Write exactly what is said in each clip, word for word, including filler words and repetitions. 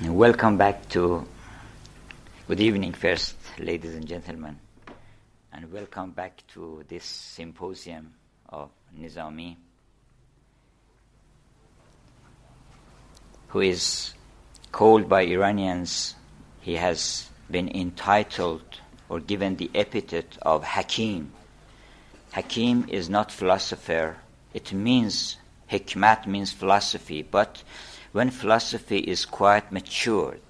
Welcome back to, good evening first, ladies and gentlemen, and welcome back to this symposium of Nizami, who is called by Iranians, he has been entitled or given the epithet of Hakim. Hakim is not philosopher, it means, hikmat means philosophy, but when philosophy is quite matured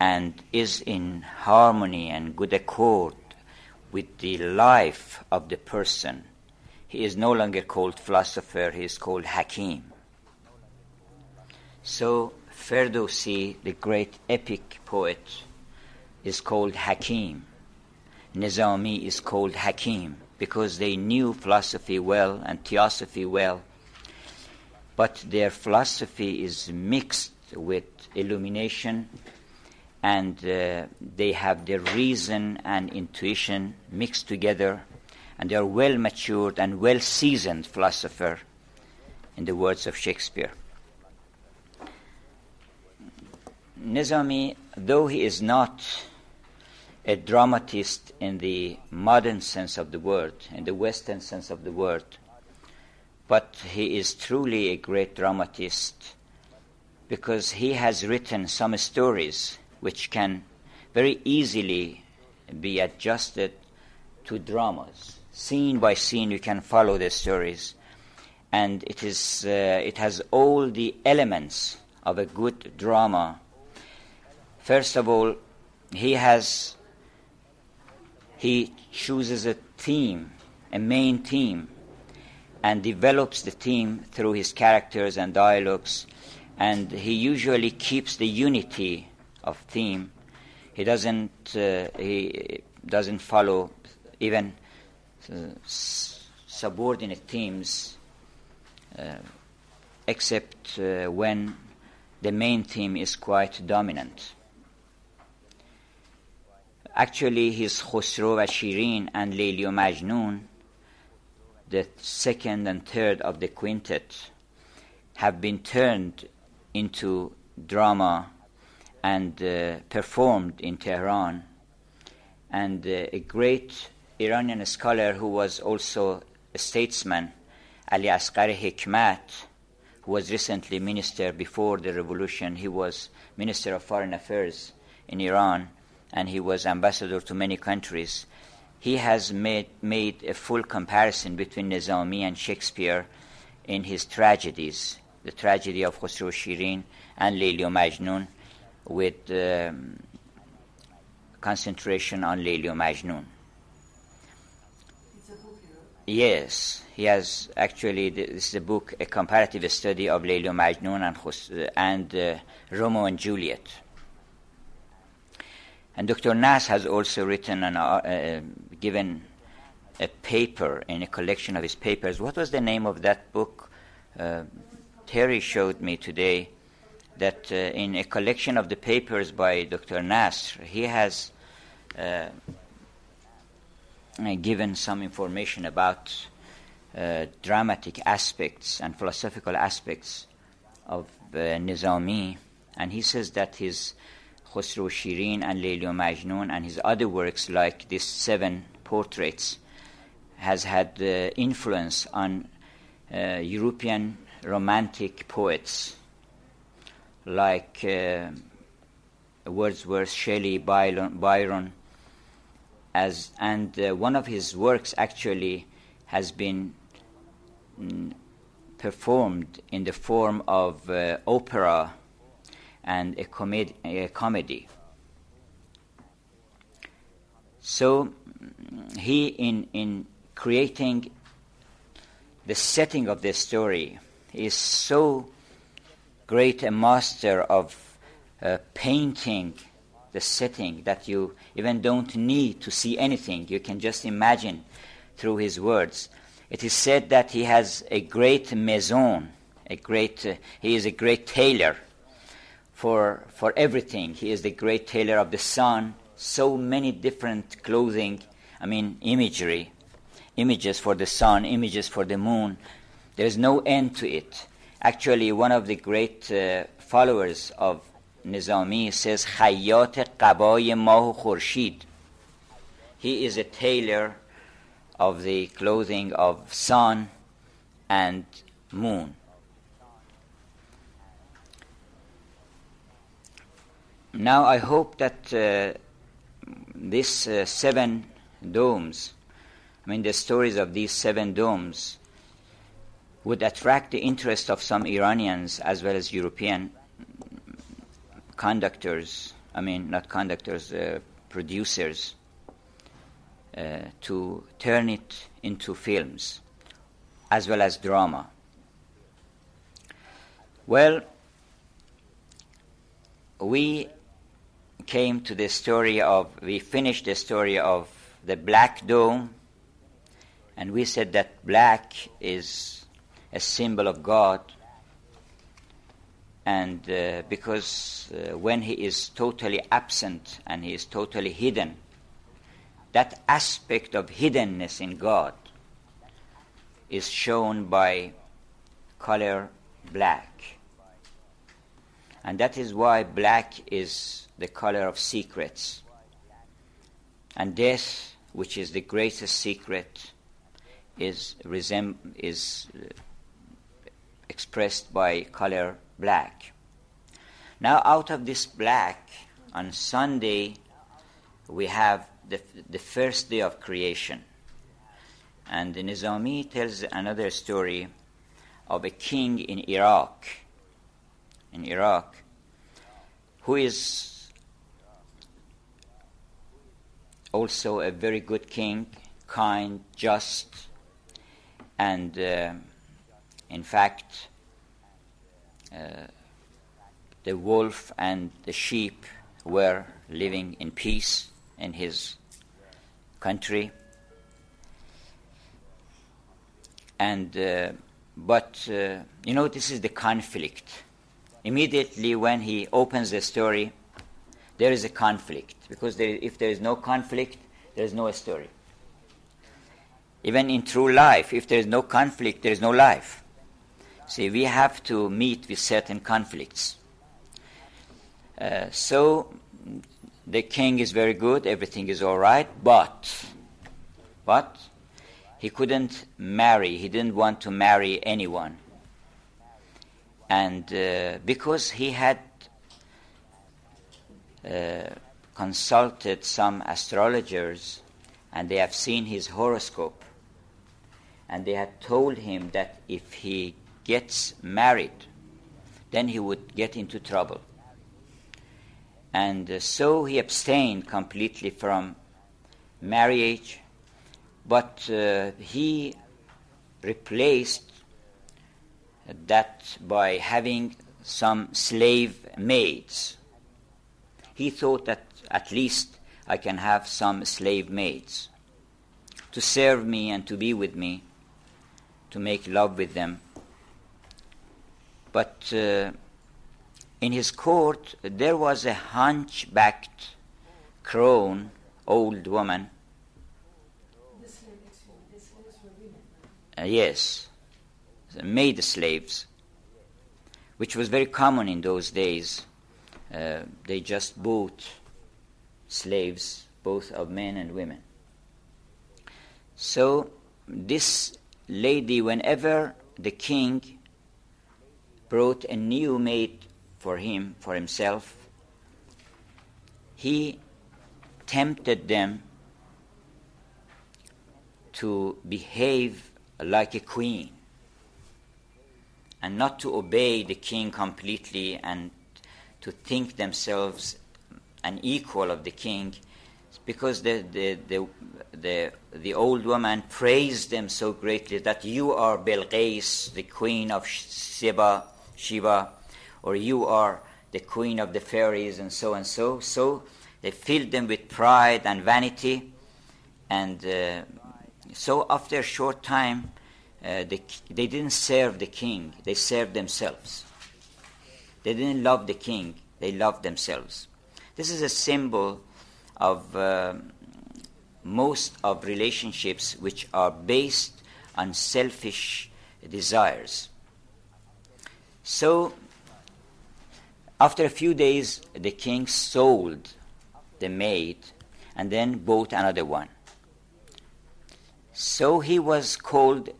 and is in harmony and good accord with the life of the person, he is no longer called philosopher, he is called Hakim. So Ferdowsi, the great epic poet, is called Hakim. Nizami is called Hakim because they knew philosophy well and theosophy well. But their philosophy is mixed with illumination, and uh, they have their reason and intuition mixed together, and they are well-matured and well-seasoned philosopher, in the words of Shakespeare. Nizami, though he is not a dramatist in the modern sense of the word, in the Western sense of the word, but he is truly a great dramatist because he has written some stories which can very easily be adjusted to dramas. Scene by scene you can follow the stories, and it is uh, it has all the elements of a good drama. First of all, he has he chooses a theme, a main theme, and develops the theme through his characters and dialogues, and he usually keeps the unity of theme. He doesn't uh, he doesn't follow even uh, subordinate themes, uh, except uh, when the main theme is quite dominant. Actually, his Khosrow and Shirin and Leili and Majnun, the second and third of the quintet, have been turned into drama and uh, performed in Tehran. And uh, a great Iranian scholar who was also a statesman, Ali Asghar Hikmat, who was recently minister before the revolution. He was minister of foreign affairs in Iran, and he was ambassador to many countries. He has made, made a full comparison between Nizami and Shakespeare in his tragedies, the tragedy of Khosrow Shirin and Leili and Majnun, with um, concentration on Leili and Majnun. It's a book, you know? Yes, he has actually, this is a book, a comparative study of Leili and Majnun and, Khos- and uh, Romeo and Juliet. And Doctor Nas has also written and uh, given a paper in a collection of his papers. What was the name of that book? Uh, Terry showed me today that uh, in a collection of the papers by Doctor Nas, he has uh, given some information about uh, dramatic aspects and philosophical aspects of uh, Nizami. And he says that his Khosrow Shirin and Leili and Majnun and his other works like these seven portraits has had uh, influence on uh, European romantic poets like uh, Wordsworth, Shelley, Byron, Byron as, and uh, one of his works actually has been mm, performed in the form of uh, opera and a, comed- a comedy. So he, in, in creating the setting of the story, is so great a master of uh, painting the setting that you even don't need to see anything. You can just imagine through his words. It is said that he has a great maison, a great, uh, he is a great tailor, for for everything. He is the great tailor of the sun. So many different clothing, I mean imagery, images for the sun, images for the moon. There is no end to it. Actually, one of the great uh, followers of Nizami says, Khayyat Qabay Mah Khurshid. He is a tailor of the clothing of sun and moon. Now I hope that uh, these uh, seven domes, I mean the stories of these seven domes, would attract the interest of some Iranians as well as European conductors, I mean not conductors, uh, producers, uh, to turn it into films as well as drama. Well, we came to the story of, we finished the story of the Black Dome, and we said that black is a symbol of God, and uh, because uh, when he is totally absent and he is totally hidden, that aspect of hiddenness in God is shown by color black. And that is why black is the color of secrets. And death, which is the greatest secret, is resem- is expressed by color black. Now out of this black, on Sunday, we have the, the first day of creation. And the Nizami tells another story of a king in Iraq, in Iraq, who is also a very good king, kind, just, and uh, in fact, uh, the wolf and the sheep were living in peace in his country. And uh, but uh, you know, this is the conflict. Immediately when he opens the story, there is a conflict, because there, if there is no conflict, there is no story. Even in true life, if there is no conflict, there is no life. See, we have to meet with certain conflicts. Uh, so the king is very good, everything is all right, but but he couldn't marry, he didn't want to marry anyone. And uh, because he had uh, consulted some astrologers, and they have seen his horoscope, and they had told him that if he gets married, then he would get into trouble. And uh, so he abstained completely from marriage, but uh, he replaced that by having some slave maids. He thought that at least I can have some slave maids to serve me and to be with me, to make love with them. But uh, in his court there was a hunchbacked crone, old woman. This one, this one, this one is for women. Uh, yes. Maid slaves, which was very common in those days. Uh, they just bought slaves, both of men and women. So this lady, whenever the king brought a new maid for him, for himself, he tempted them to behave like a queen, and not to obey the king completely and to think themselves an equal of the king, because the the the the, the old woman praised them so greatly that you are Belqis, the queen of Sheba, Sheba, or you are the queen of the fairies, and so and so. So they filled them with pride and vanity, and uh, so after a short time, Uh, they, they didn't serve the king, they served themselves. They didn't love the king, they loved themselves. This is a symbol of uh, most of relationships which are based on selfish desires. So After a few days, the king sold the maid and then bought another one. So he was called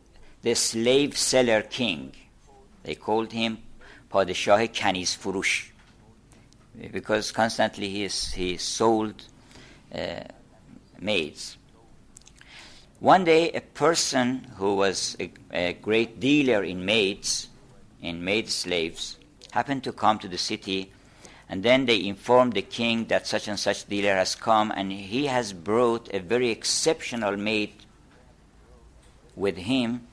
the slave seller king. They called him Padishah Kaniz Furush, because constantly he, is, he sold uh, maids. One day, a person who was a, a great dealer in maids, in maid slaves, happened to come to the city, and then they informed the king that such and such dealer has come, and he has brought a very exceptional maid with him,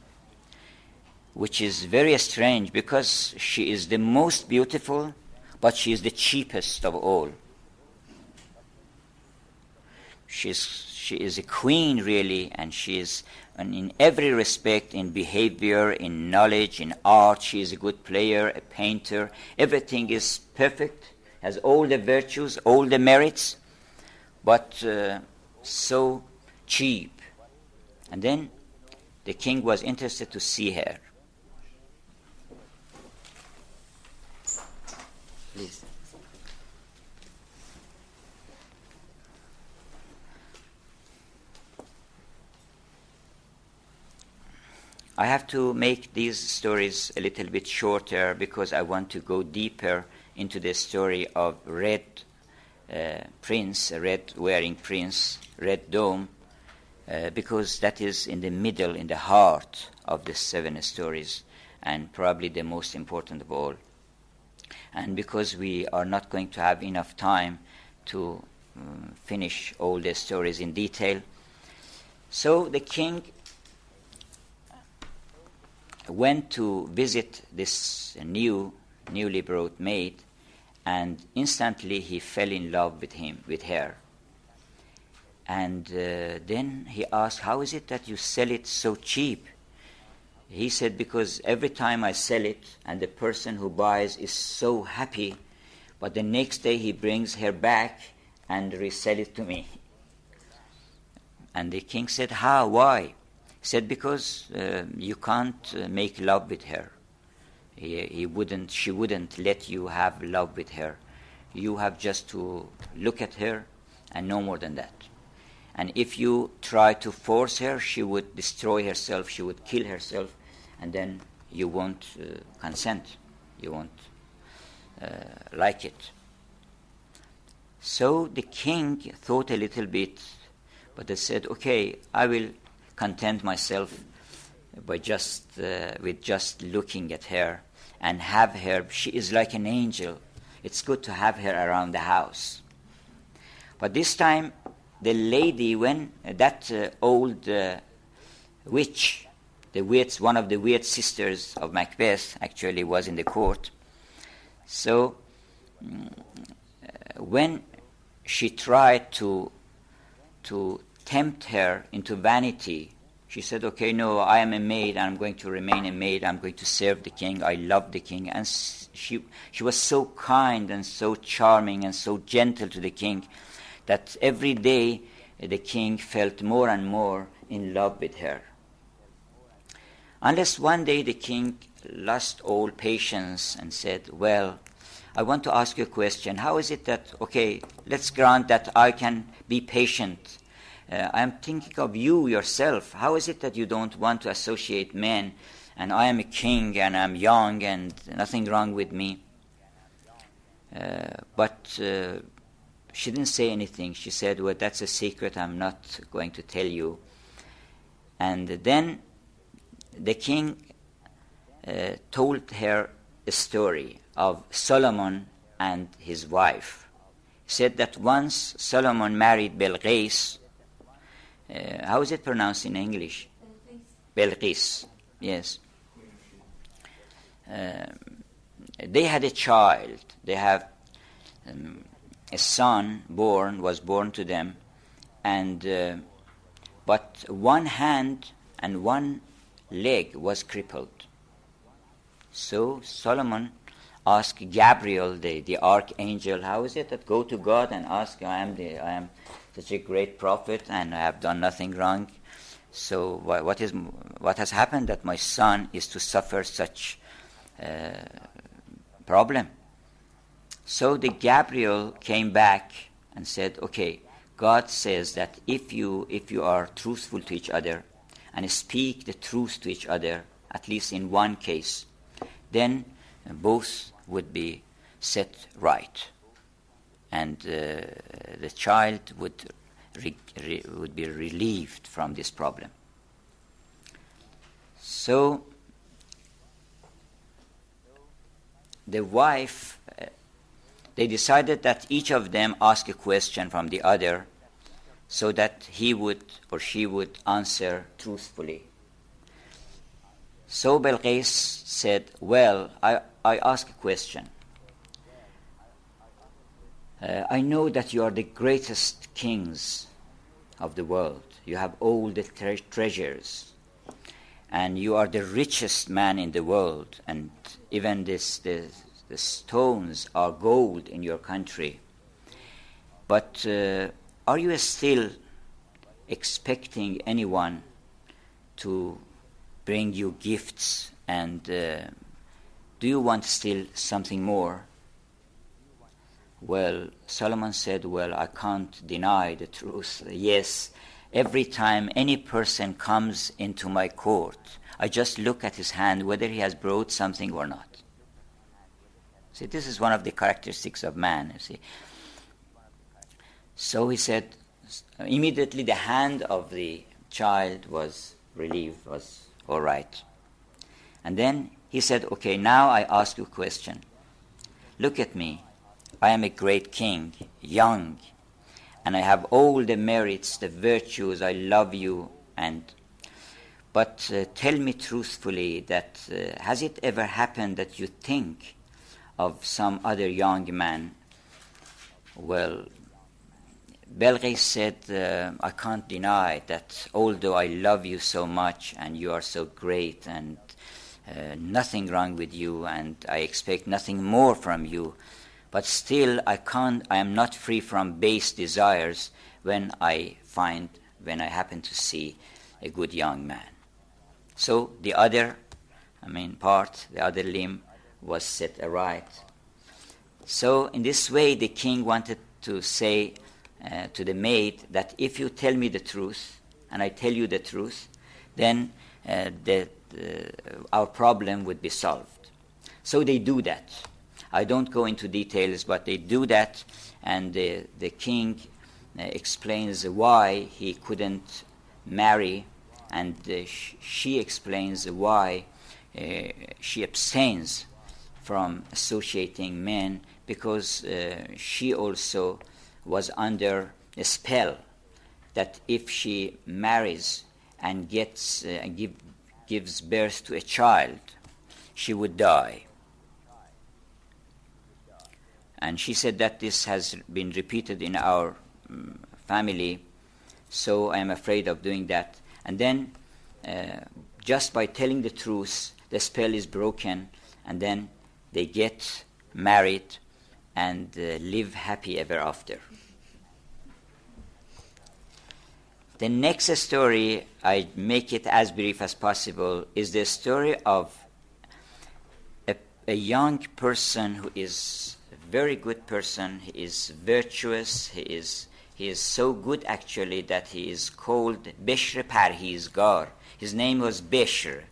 which is very strange, because she is the most beautiful, but she is the cheapest of all. She is, she is a queen, really, and she is and in every respect, in behavior, in knowledge, in art. She is a good player, a painter. Everything is perfect, has all the virtues, all the merits, but uh, so cheap. And then the king was interested to see her. Please. I have to make these stories a little bit shorter because I want to go deeper into the story of Red uh, Prince, Red Wearing Prince, Red Dome, uh, because that is in the middle, in the heart of the seven stories, and probably the most important of all. And because we are not going to have enough time to um, finish all the stories in detail, so the king went to visit this new, newly brought maid, and instantly he fell in love with him, with her. And uh, then he asked, "How is it that you sell it so cheap?" He said, "Because every time I sell it, and the person who buys is so happy, but the next day he brings her back and resell it to me." And the king said, "How? Why?" said, because uh, you can't uh, make love with her. He, he wouldn't, she wouldn't let you have love with her. You have just to look at her and no more than that. And if you try to force her, she would destroy herself, she would kill herself, and then you won't uh, consent, you won't uh, like it. So the king thought a little bit, but they said, "Okay, I will content myself by just uh, with just looking at her and have her. She is like an angel. It's good to have her around the house." But this time, the lady, when that uh, old uh, witch, the weird, one of the weird sisters of Macbeth, actually was in the court. So mm, uh, when she tried to to tempt her into vanity, she said, "Okay, no, I am a maid, and I'm going to remain a maid. I'm going to serve the king. I love the king." And she she was so kind and so charming and so gentle to the king that every day the king felt more and more in love with her. Unless one day the king lost all patience and said, "Well, I want to ask you a question. How is it that, okay, let's grant that I can be patient. Uh, I am thinking of you yourself. How is it that you don't want to associate men? And I am a king, and I'm young, and nothing wrong with me." Uh, but uh, she didn't say anything. She said, "Well, that's a secret. I'm not going to tell you." And then the king uh, told her a story of Solomon and his wife. He said that once Solomon married Bilqis. Uh, how is it pronounced in English? Belqis. Yes. Uh, they had a child. They have um, a son born, was born to them, and uh, but one hand and one leg was crippled. So Solomon asked Gabriel, the, the archangel, "How is it that go to God and ask, I am the I am such a great prophet, and I have done nothing wrong. So what is what has happened that my son is to suffer such uh, problem?" So the Gabriel came back and said, okay, God says that if you if you are truthful to each other and speak the truth to each other, at least in one case, then both would be set right, and uh, the child would re- re- would be relieved from this problem. So the wife, uh, they decided that each of them ask a question from the other, so that he would or she would answer truthfully. So Belqis said, well, I, I ask a question. Uh, I know that you are the greatest kings of the world. You have all the tre- treasures. And you are the richest man in the world. And even this, this, the stones are gold in your country. But uh, are you still expecting anyone to bring you gifts, and uh, do you want still something more? Well, Solomon said, well, I can't deny the truth. Yes, every time any person comes into my court, I just look at his hand whether he has brought something or not. See, this is one of the characteristics of man, you see. So he said, immediately the hand of the child was relieved, was all right. And then he said, okay, now I ask you a question. Look at me. I am a great king, young, and I have all the merits, the virtues. I love you. And But uh, tell me truthfully that uh, has it ever happened that you think of some other young man? Well, Belqis said, uh, I can't deny that although I love you so much and you are so great and uh, nothing wrong with you and I expect nothing more from you, but still I can't, I am not free from base desires when I find, when I happen to see a good young man. So the other, I mean part, the other limb was set aright. So in this way the king wanted to say, Uh, to the maid, that if you tell me the truth and I tell you the truth, then uh, that uh, our problem would be solved. So they do that. I don't go into details, but they do that, and the the king uh, explains why he couldn't marry, and uh, sh- she explains why uh, she abstains from associating men, because uh, she also was under a spell that if she marries and gets uh, and give, gives birth to a child, she would die. And she said that this has been repeated in our um, family, so I am afraid of doing that. And then uh, just by telling the truth, the spell is broken, and then they get married and uh, live happy ever after. The next story, I make it as brief as possible, is the story of a, a young person who is a very good person. He is virtuous. He is he is so good, actually, that he is called Beshre Parhizgar. His name was Beshre.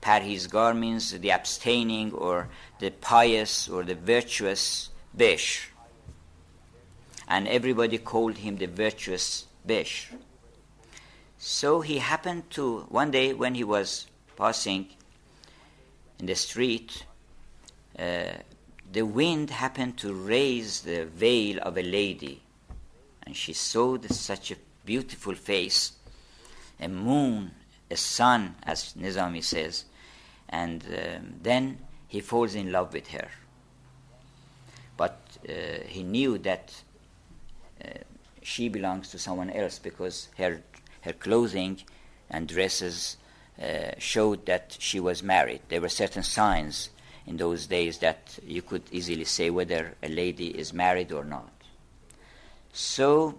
Parhizgar means the abstaining or the pious or the virtuous Besh, and everybody called him the virtuous Besh. So he happened to, one day when he was passing in the street, uh, the wind happened to raise the veil of a lady, and she saw the, such a beautiful face, a moon, a sun, as Nizami says, and um, then he falls in love with her. But uh, he knew that uh, she belongs to someone else, because her her clothing and dresses uh, showed that she was married. There were certain signs in those days that you could easily say whether a lady is married or not. So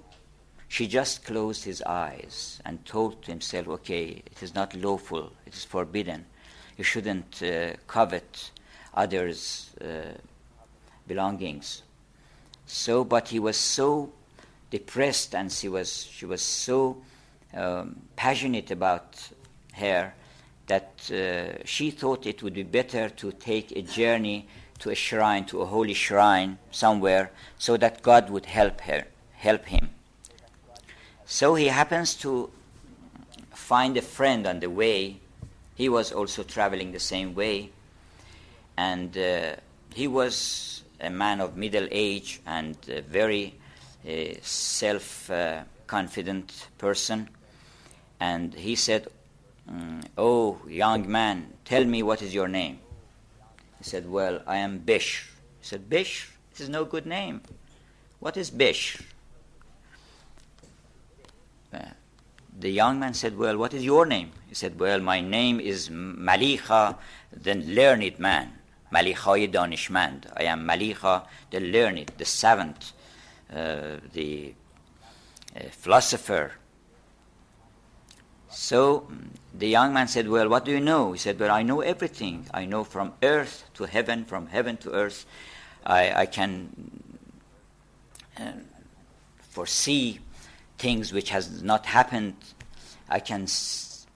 she just closed his eyes and told to himself, okay, it is not lawful, it is forbidden. You shouldn't uh, covet others' uh, belongings. So, but he was so depressed, and she was she was so um, passionate about her that uh, she thought it would be better to take a journey to a shrine, to a holy shrine somewhere, so that God would help her, help him. So he happens to find a friend on the way. He was also traveling the same way, and uh, he was a man of middle age and a very uh, self-confident uh, person. And he said, mm, "Oh, young man, tell me what is your name?" He said, "Well, I am Bish." He said, "Bish? This is no good name. What is Bish?" Uh, the young man said, "Well, what is your name?" He said, "Well, my name is Malicha, the learned man. Malichai Danishmand. I am Malicha, the learned, the savant, uh, the uh, philosopher." So the young man said, "Well, what do you know?" He said, "Well, I know everything. I know from earth to heaven, from heaven to earth. I, I can uh, foresee things which has not happened. I can,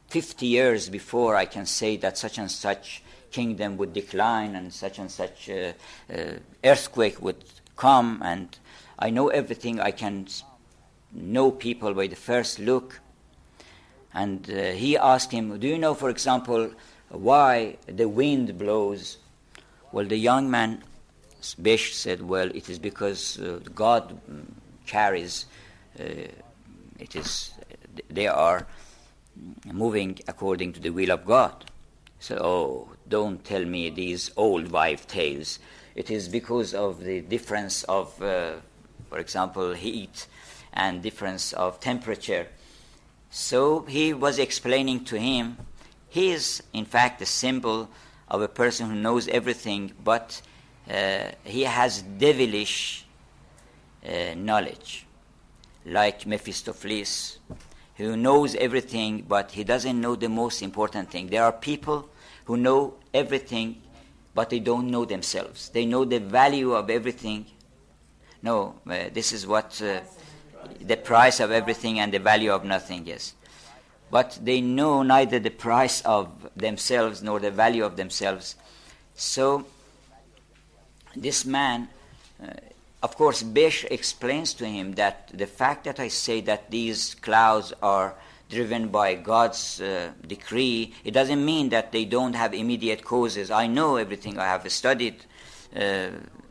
fifty years before, I can say that such and such kingdom would decline and such and such uh, uh, earthquake would come, and I know everything. I can know people by the first look." And uh, he asked him, "Do you know, for example, why the wind blows?" Well, the young man, Bish, said, "Well, it is because uh, God carries, uh, it is, they are moving according to the will of God." He said, "Oh, don't tell me these old wife tales. It is because of the difference of, uh, for example, heat and difference of temperature." So he was explaining to him, he is in fact the symbol of a person who knows everything, but uh, he has devilish uh, knowledge, like Mephistopheles, who knows everything, but he doesn't know the most important thing. There are people who know everything, but they don't know themselves. They know the value of everything. No, uh, this is what... Uh, the price of everything and the value of nothing, yes. But they know neither the price of themselves nor the value of themselves. So this man, uh, of course, Bish explains to him that the fact that I say that these clouds are driven by God's uh, decree, it doesn't mean that they don't have immediate causes. I know everything. I have studied uh,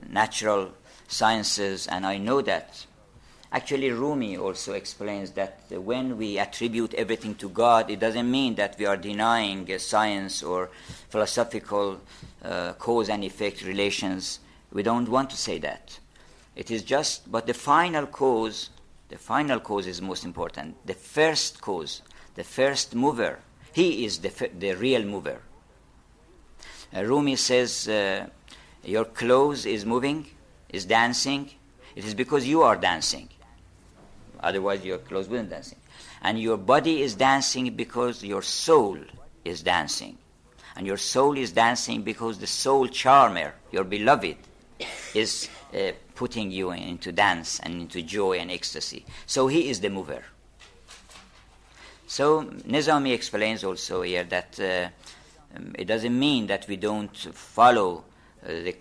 natural sciences, and I know that. Actually, Rumi also explains that when we attribute everything to God, it doesn't mean that we are denying science or philosophical uh, cause and effect relations. We don't want to say that. It is just, but the final cause, the final cause is most important. The first cause, the first mover, he is the, the real mover. Uh, Rumi says, uh, your clothes is moving, is dancing. It is because you are dancing. Otherwise, your clothes wouldn't dancing. And your body is dancing because your soul is dancing. And your soul is dancing because the soul charmer, your beloved, is uh, putting you into dance and into joy and ecstasy. So he is the mover. So Nizami explains also here that uh, it doesn't mean that we don't follow uh, the,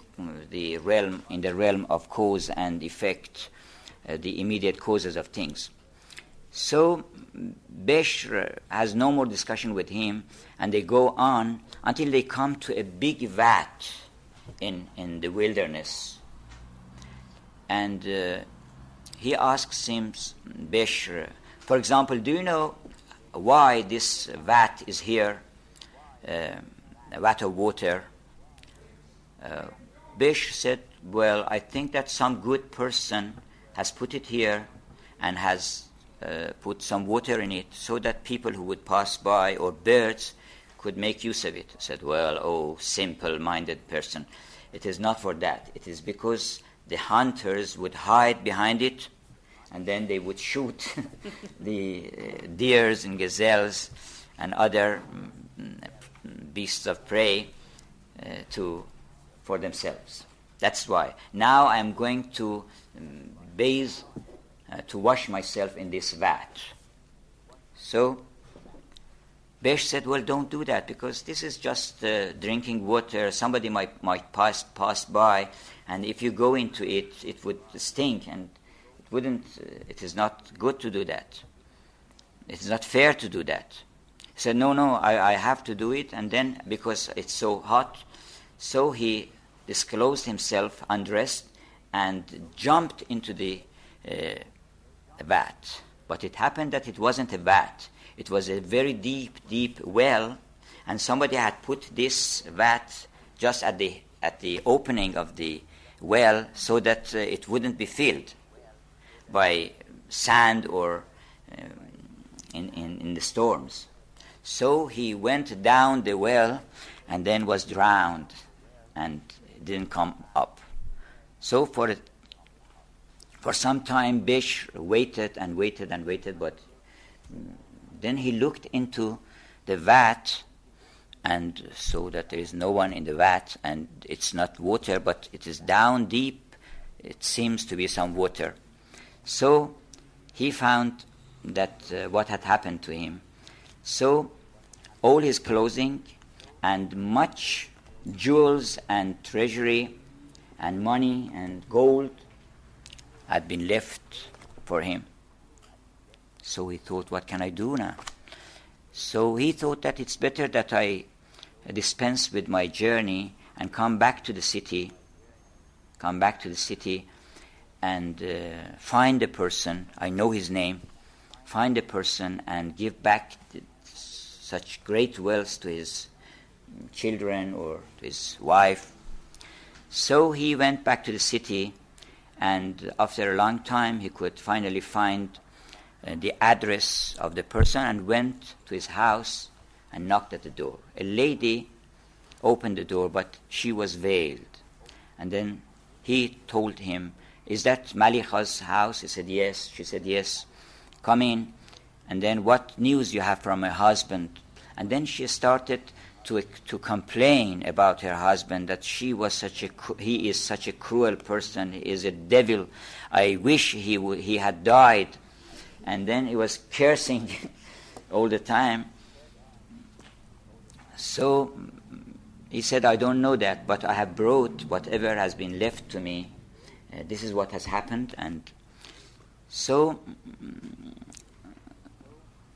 the realm in the realm of cause and effect, the immediate causes of things. So Bish has no more discussion with him, and they go on until they come to a big vat in, in the wilderness. And uh, he asks him, Bish, for example, do you know why this vat is here, uh, a vat of water? Uh, Bish said, well, I think that some good person has put it here and has uh, put some water in it so that people who would pass by or birds could make use of it. I said, well, oh, simple-minded person, it is not for that. It is because the hunters would hide behind it, and then they would shoot the uh, deers and gazelles and other mm, beasts of prey uh, to for themselves. That's why. Now I am going to um, bathe, uh, to wash myself in this vat. So Besh said, well, don't do that, because this is just uh, drinking water. Somebody might, might pass, pass by, and if you go into it, it would stink, and it wouldn't. Uh, it is not good to do that. It is not fair to do that. He said, no, no, I, I have to do it, and then, because it's so hot, so he disclosed himself, undressed, and jumped into the uh, vat. But it happened that it wasn't a vat. It was a very deep, deep well, and somebody had put this vat just at the at the opening of the well so that uh, it wouldn't be filled by sand or uh, in, in, in the storms. So he went down the well and then was drowned and didn't come up. So for, for some time, Bish waited and waited and waited, but... Mm, Then he looked into the vat and saw that there is no one in the vat, and it's not water, but it is down deep. It seems to be some water. So he found that uh, what had happened to him. So all his clothing and much jewels and treasury and money and gold had been left for him. So he thought, what can I do now? So he thought that it's better that I dispense with my journey and come back to the city, come back to the city and uh, find a person, I know his name, find a person and give back th- such great wealth to his children or to his wife. So he went back to the city, and after a long time he could finally find Uh, the address of the person, and went to his house and knocked at the door. A lady opened the door, but she was veiled. And then he told him, is that Malika's house? He said, yes. She said, yes. Come in. And then, what news you have from her husband? And then she started to to complain about her husband, that she was such a he is such a cruel person. He is a devil. I wish he w- he had died. And then he was cursing all the time. So he said, I don't know that, but I have brought whatever has been left to me. Uh, this is what has happened. And so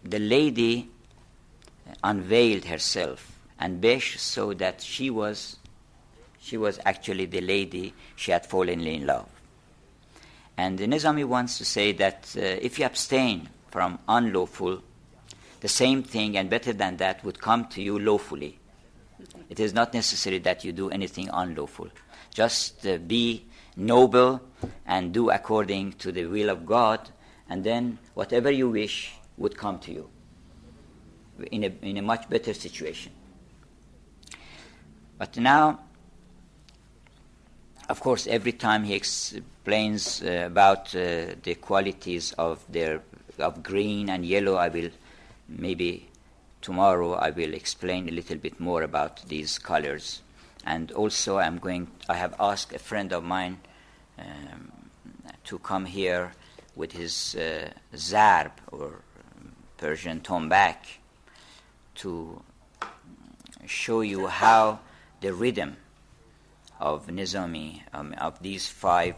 the lady unveiled herself, and Besh saw that she was, she was actually the lady she had fallen in love. And the Nizami wants to say that uh, if you abstain from unlawful, the same thing and better than that would come to you lawfully. It is not necessary that you do anything unlawful. Just uh, be noble and do according to the will of God, and then whatever you wish would come to you in a, in a much better situation. But now, of course, every time he explains uh, about uh, the qualities of their of green and yellow, I will maybe tomorrow I will explain a little bit more about these colors. And also, I'm going. I have asked a friend of mine um, to come here with his uh, zarb or Persian tombak to show you how the rhythm of Nizami, um, of these five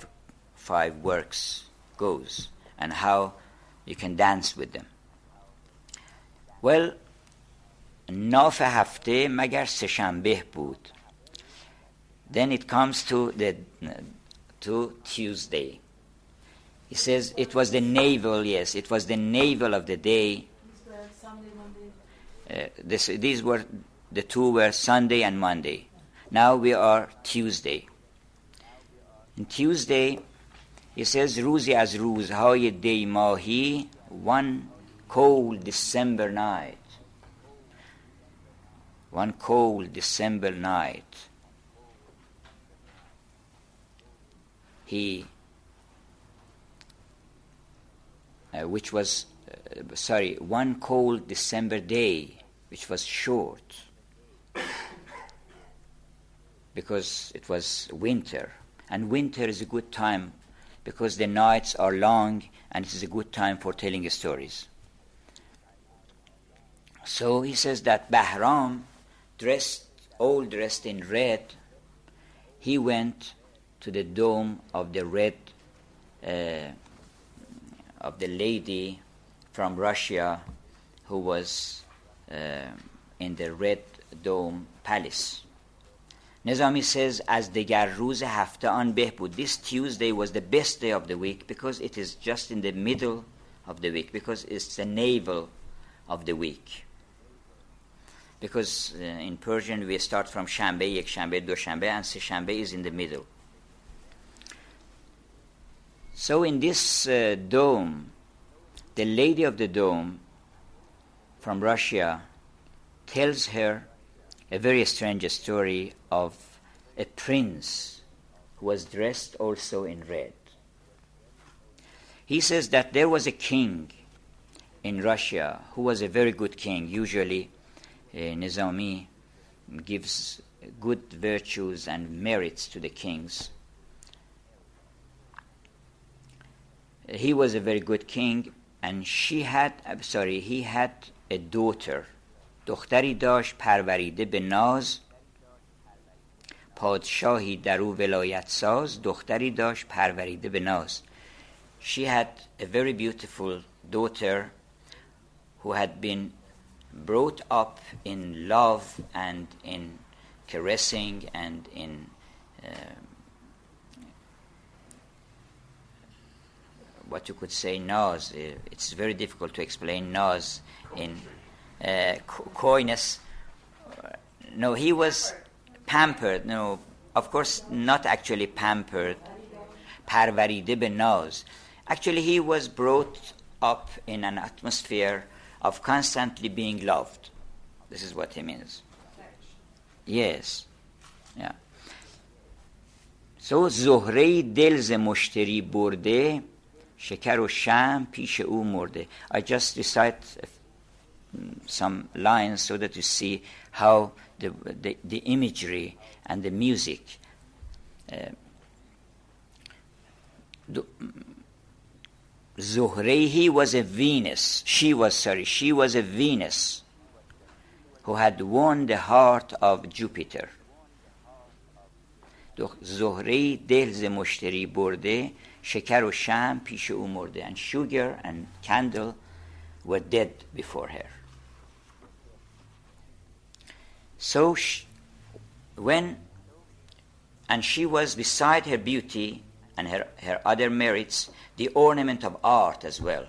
five works goes, and how you can dance with them. Well, naf hafte magar se shanbeh bud. Then it comes to the to Tuesday. He says it was the navel. Yes, it was the navel of the day. Uh, this, these were the two were Sunday and Monday. Now we are Tuesday. On Tuesday, he says, Ruzi az ruzhay day mahi, one cold December night. One cold December night. He, uh, which was, uh, sorry, one cold December day, which was short. Because it was winter, And winter is a good time because the nights are long and it is a good time for telling stories. So he says that Bahram, dressed, all dressed in red, he went to the dome of the red, uh, of the lady from Russia who was uh, in the red dome palace. Nizami says, as degar roz haftean beh bud. This Tuesday was the best day of the week because it is just in the middle of the week, because it's the navel of the week. Because uh, in Persian we start from Shanbe, Yekshanbe, Doshanbe, and Seshanbe is in the middle. So in this uh, dome, the lady of the dome from Russia tells her a very strange story of a prince who was dressed also in red. He says that there was a king in Russia who was a very good king. Usually uh, Nizami gives good virtues and merits to the kings. He was a very good king, and she had, I'm sorry, he had a daughter. دختری داشت پروریده به ناز پادشاهی در او ولایت ساز دختری داشت پروریده به ناز. She had a very beautiful daughter who had been brought up in love and in caressing and in uh, what you could say naz. It's very difficult to explain naz in Uh, coyness. No, he was pampered. No, of course not actually pampered. Parvaride be naz. Actually, he was brought up in an atmosphere of constantly being loved. This is what he means. Yes. Yeah. So Zuhre-i dil ze mushtari burde, shekar o sham pish o murde. I just recite a some lines so that you see how the the, the imagery and the music Zuhrehi uh, was a Venus she was sorry she was a Venus who had won the heart of Jupiter. Zuhrehi dil ze mushtari burde shekar o sham pish o murde, and sugar and candle were dead before her. So she, when, and she was, beside her beauty and her, her other merits, the ornament of art as well,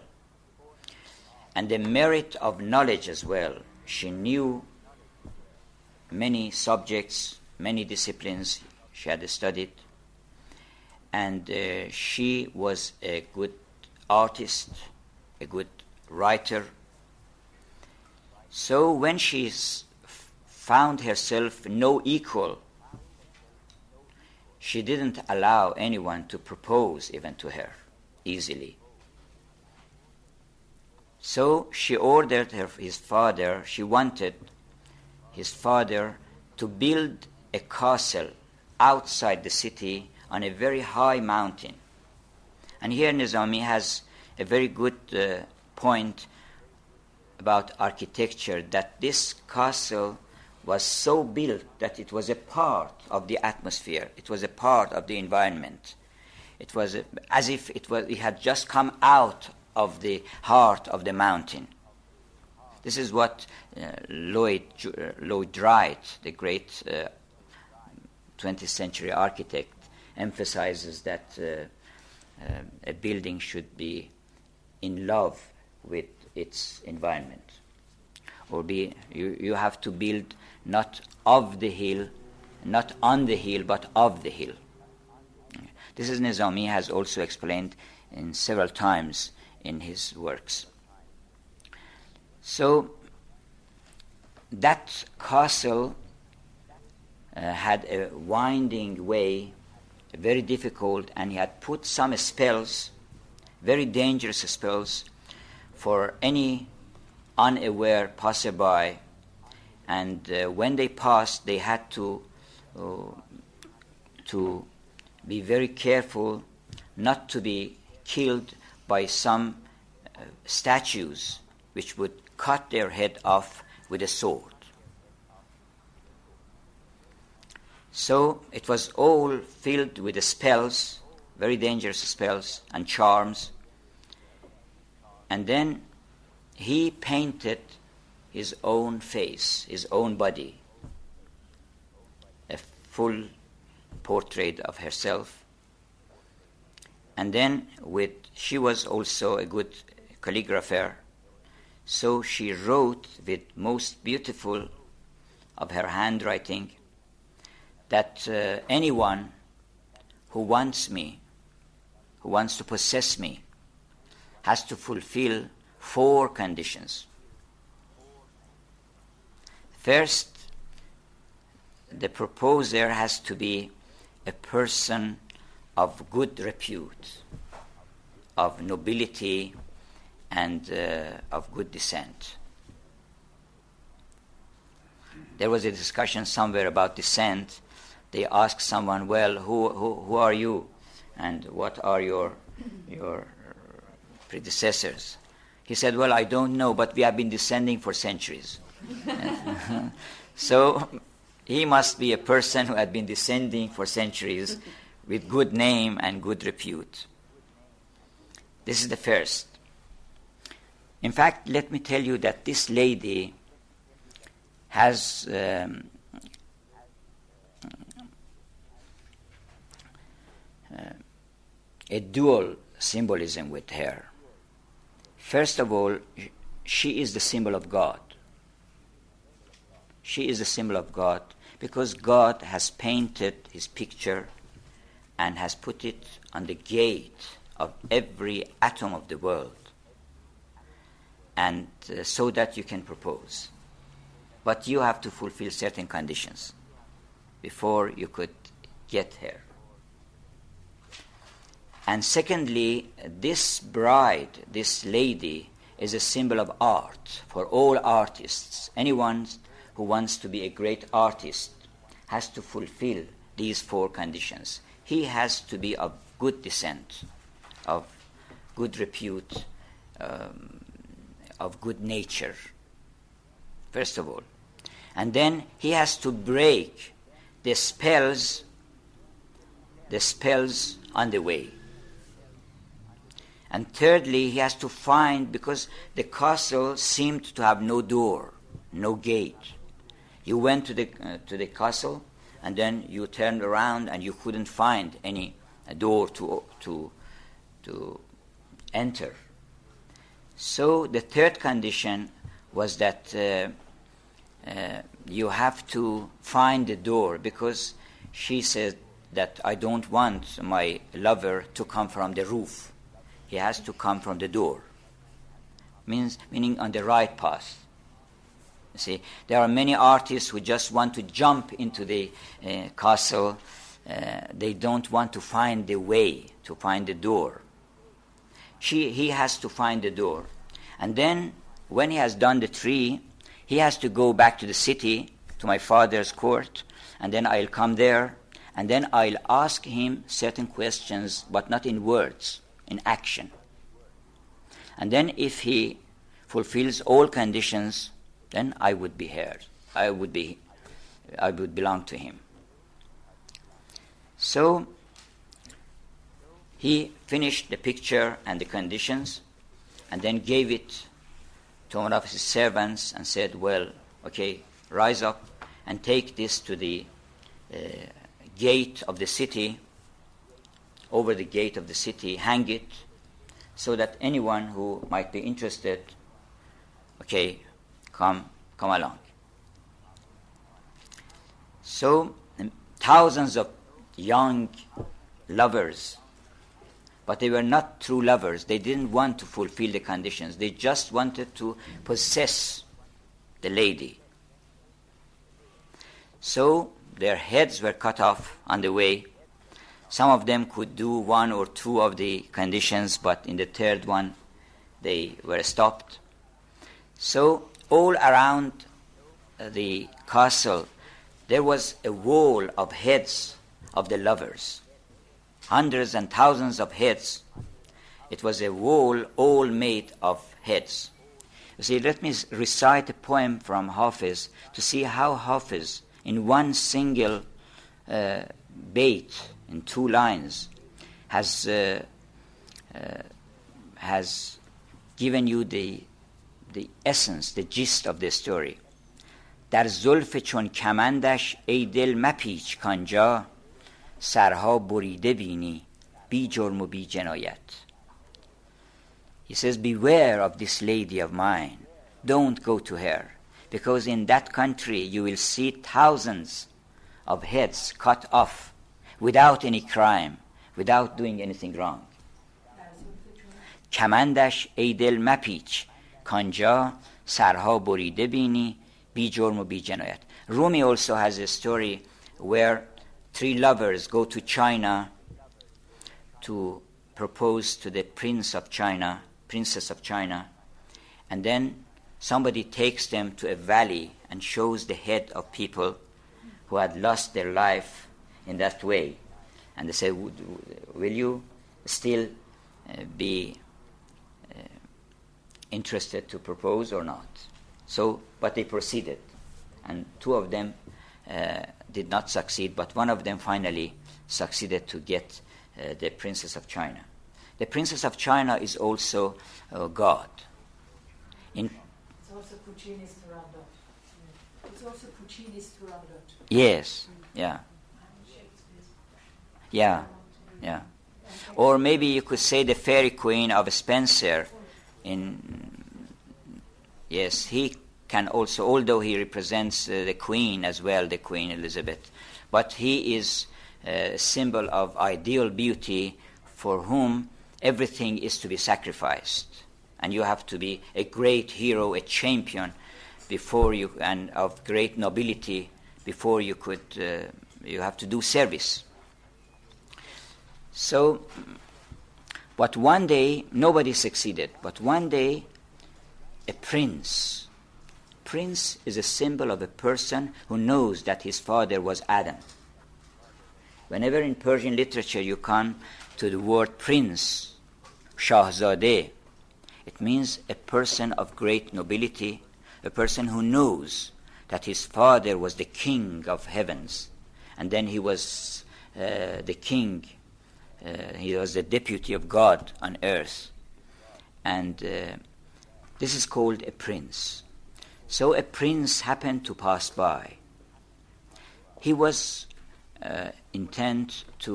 and the merit of knowledge as well. She knew many subjects, many disciplines she had studied, and uh, she was a good artist, a good writer. So when she found herself no equal, she didn't allow anyone to propose even to her easily. So she ordered her, his father, she wanted his father to build a castle outside the city on a very high mountain. And here Nizami has a very good uh, point about architecture, that this castle was so built that it was a part of the atmosphere. It was a part of the environment. It was a, as if it was it had just come out of the heart of the mountain. This is what uh, Lloyd uh, Lloyd Wright, the great uh, twentieth century architect, emphasizes, that uh, uh, a building should be in love with its environment, or be you, you have to build not of the hill, not on the hill, but of the hill. This is Nizami has also explained in several times in his works. So that castle uh, had a winding way, very difficult, and he had put some spells, very dangerous spells, for any unaware passerby, and uh, when they passed, they had to uh, to be very careful not to be killed by some uh, statues which would cut their head off with a sword. So it was all filled with spells, very dangerous spells and charms. And then he painted his own face, his own body, a full portrait of herself. And then with she was also a good calligrapher, so she wrote with most beautiful of her handwriting that uh, anyone who wants me, who wants to possess me, has to fulfill four conditions. First, the proposer has to be a person of good repute, of nobility, and uh, of good descent. There was a discussion somewhere about descent. They asked someone, well, who, who, who are you? And what are your, your predecessors? He said, well, I don't know, but we have been descending for centuries. So he must be a person who had been descending for centuries with good name and good repute. This is the first. In fact, let me tell you that this lady has um, uh, a dual symbolism with her. First of all, she is the symbol of God. She is the symbol of God because God has painted his picture and has put it on the gate of every atom of the world, and uh, so that you can propose. But you have to fulfill certain conditions before you could get here. And secondly, this bride, this lady, is a symbol of art for all artists. Anyone who wants to be a great artist has to fulfill these four conditions. He has to be of good descent, of good repute, um, of good nature, first of all. And then he has to break the spells, the spells on the way. And thirdly, he has to find, because the castle seemed to have no door, no gate. You went to the uh, to the castle, and then you turned around and you couldn't find any door to to to enter. So the third condition was that uh, uh, you have to find the door, because she said that I don't want my lover to come from the roof. He has to come from the door, means meaning on the right path. See, there are many artists who just want to jump into the uh, castle. Uh, they don't want to find the way, to find the door. She, he has to find the door. And then, when he has done the three, he has to go back to the city, to my father's court, and then I'll come there, and then I'll ask him certain questions, but not in words, in action. And then if he fulfills all conditions, then I would be here. I would be, I would belong to him. So he finished the picture and the conditions, and then gave it to one of his servants and said, well, okay, rise up and take this to the uh, gate of the city, over the gate of the city, hang it, so that anyone who might be interested, okay, Come, come along. So thousands of young lovers, but they were not true lovers. They didn't want to fulfill the conditions. They just wanted to possess the lady. So their heads were cut off on the way. Some of them could do one or two of the conditions, but in the third one, they were stopped. So all around the castle, there was a wall of heads of the lovers, hundreds and thousands of heads. It was a wall all made of heads. You see, let me recite a poem from Hafiz to see how Hafiz, in one single uh, bait, in two lines, has uh, uh, has given you the the essence, the gist of the story. در زلف چون کمندش ای دل مپیچ کانجا سرها بریده بینی بی جرم و بی جنایت. He says, beware of this lady of mine. Don't go to her, because in that country you will see thousands of heads cut off without any crime, without doing anything wrong. کمندش ای دل مپیچ کانجا سرها بریده بینی بی جرم و بی جنایت. Rumi also has a story where three lovers go to China to propose to the prince of China, princess of China, and then somebody takes them to a valley and shows the head of people who had lost their life in that way. And they say, will you still uh, be uh, interested to propose or not? So, but they proceeded, and two of them uh, did not succeed, but one of them finally succeeded to get uh, the princess of China. The princess of China is also uh, God. In it's also Puccini's Turandot. It's also Puccini's Turandot. Yes, yeah. Yeah, yeah. Or maybe you could say the fairy queen of Spenser in... Yes, he can also, although he represents uh, the queen as well, the Queen Elizabeth, but he is a uh, symbol of ideal beauty for whom everything is to be sacrificed. And you have to be a great hero, a champion, before you, and of great nobility, before you could, uh, you have to do service. So, but one day, nobody succeeded, but one day, a prince. Prince is a symbol of a person who knows that his father was Adam. Whenever in Persian literature you come to the word prince, Shahzadeh, it means a person of great nobility, a person who knows that his father was the king of heavens, and then he was uh, the king, uh, he was the deputy of God on earth. And... Uh, This is called a prince. So a prince happened to pass by. He was uh, intent to